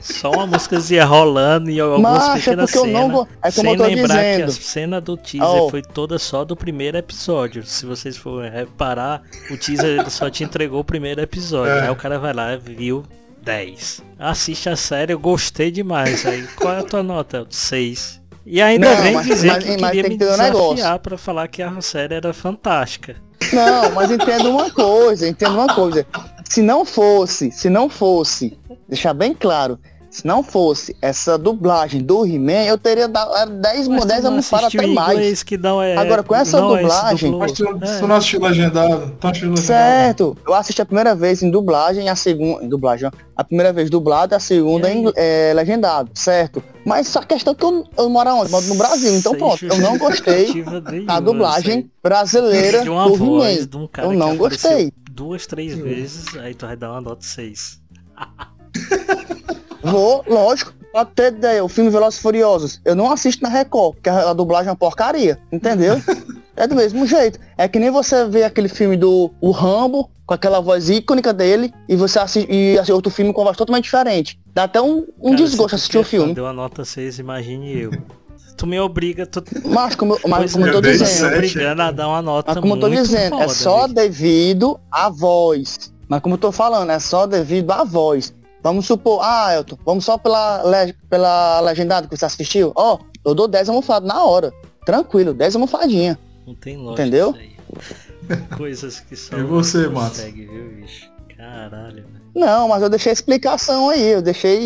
Só uma músicazinha rolando e algumas pequenas cenas. Sem lembrar que a cena do teaser foi toda só do primeiro episódio. Se vocês forem reparar, o teaser só te entregou o primeiro episódio. Aí o cara vai lá e viu 10. Assiste a série, eu gostei demais. Aí, qual é a tua nota? 6. E ainda vem dizer que queria me desafiar pra falar que a série era fantástica. Não, mas entenda uma coisa. Se não fosse, deixar bem claro, se não fosse essa dublagem do He-Man, eu teria dado 10 almofadas até mais. Que não é, agora, com essa dublagem... Mas tu não assistiu legendado? Certo. Eu assisti a primeira vez em dublagem, a segunda... A primeira vez dublada, a segunda em legendado, certo? Mas só a questão é que eu moro onde? Moro no Brasil, então pronto. Eu não gostei da dublagem brasileira do He-Man. Eu não gostei. 2, 3 vezes, aí tu vai dar uma nota 6. Vou, lógico, até daí, o filme Velozes e Furiosos, eu não assisto na Record, porque a dublagem é uma porcaria, entendeu? É do mesmo jeito, é que nem você vê aquele filme do o Rambo, com aquela voz icônica dele, e você assiste, outro filme com uma voz totalmente diferente. Dá até um cara, desgosto assistir o filme. Deu a nota 6, imagine eu. Tu me obriga, mas como eu tô dizendo, obrigando a dar uma nota muito. Mas como eu tô dizendo, foda, é só devido à voz. Mas como eu tô falando, é só devido à voz. Vamos supor, Elton, vamos só pela legendada que você assistiu? Eu dou 10 almofadas na hora. Tranquilo, 10 almofadinhas. Não tem lógica. Entendeu? Coisas que só. E você, Matos? Caralho, velho. Não, mas eu deixei a explicação aí,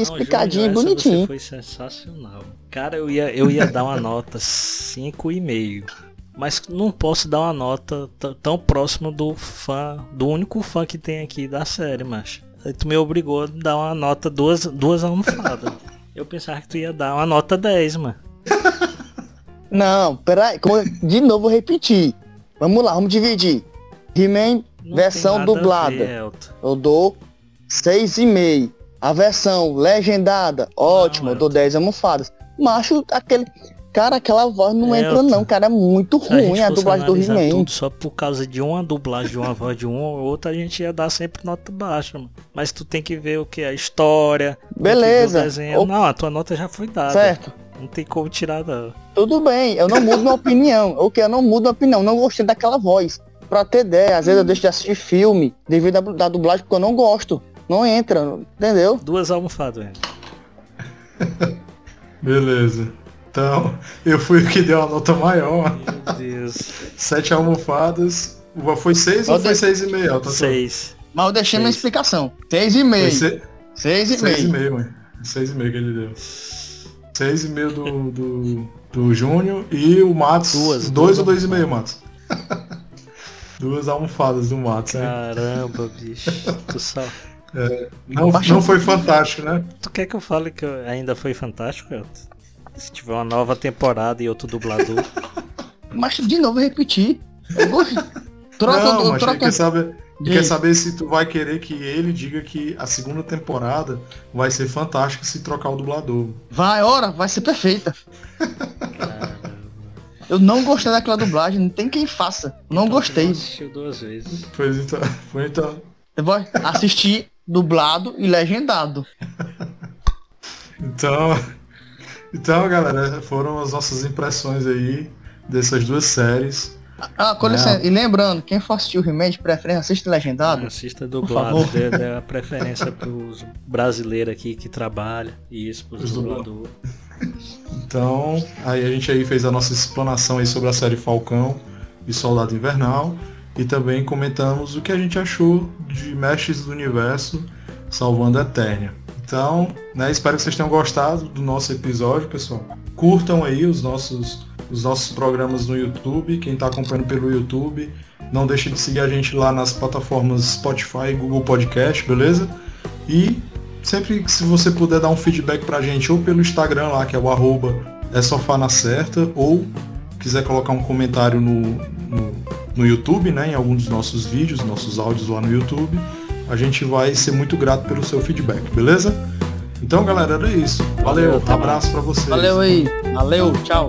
explicadinho, Júnior, bonitinho. Você foi sensacional. Cara, eu ia dar uma nota 5,5. Mas não posso dar uma nota tão próxima do único fã que tem aqui da série, macho. Aí tu me obrigou a dar uma nota 2 almofadas. Eu pensava que tu ia dar uma nota 10, mano. Não, peraí. De novo, vou repetir. Vamos lá, vamos dividir. He-Man versão dublada. Eu dou 6,5. A versão legendada, ótimo, eu dou 10 almofadas. Macho, aquele... Cara, aquela voz não entra não, cara, é muito ruim a dublagem do He-Man. Só por causa de uma dublagem, de uma voz de um ou outra, a gente ia dar sempre nota baixa, mano. Mas tu tem que ver o que? A história, beleza. O desenho. Não, a tua nota já foi dada. Certo. Não tem como tirar dela. Tudo bem, eu não mudo minha opinião. Eu não mudo minha opinião, não gostei daquela voz. Pra ter ideia, às vezes eu deixo de assistir filme devido à dublagem, porque eu não gosto. Não entra, entendeu? 2 almofadas, velho. Beleza. Então, eu fui o que deu a nota maior. Meu Deus. 7 almofadas. Foi 6 ou foi 6,5? 6. Mas eu deixei minha explicação. 6,5. 6,5. 6,5 que ele deu. 6,5 do Júnior e o Matos. 2 ou 2,5, Matos? 2 almofadas do Matos. Caramba, hein? Bicho. Tu sabe. Não foi fantástico, né? Tu quer que eu fale que ainda foi fantástico, Elton? Se tiver uma nova temporada e outro dublador. Mas de novo eu repetir. Quer saber se tu vai querer que ele diga que a segunda temporada vai ser fantástica se trocar o dublador. Vai ser perfeita. Caramba. Eu não gostei daquela dublagem, não tem quem faça. Não então, gostei. Assistiu 2 vezes. Pois então. Eu vou assistir dublado e legendado. Então, galera, foram as nossas impressões aí dessas 2 séries. Com licença, e lembrando, quem for assistir o He-Man de preferência, assista legendado. Assista dublado, dê a preferência pros brasileiros aqui que trabalham, e isso, pros dubladores. Então, aí a gente aí fez a nossa explanação aí sobre a série Falcão e Soldado Invernal, e também comentamos o que a gente achou de Mestres do Universo Salvando Eternia. Então, né, espero que vocês tenham gostado do nosso episódio, pessoal. Curtam aí os nossos programas no YouTube. Quem está acompanhando pelo YouTube, não deixe de seguir a gente lá nas plataformas Spotify e Google Podcast, beleza? E sempre que se você puder dar um feedback pra gente, ou pelo Instagram lá, que é o @ESoFanaCerta, ou quiser colocar um comentário no YouTube, né, em algum dos nossos vídeos, nossos áudios lá no YouTube, a gente vai ser muito grato pelo seu feedback, beleza? Então, galera, era isso. Valeu, abraço pra vocês. Valeu aí. Valeu, tchau.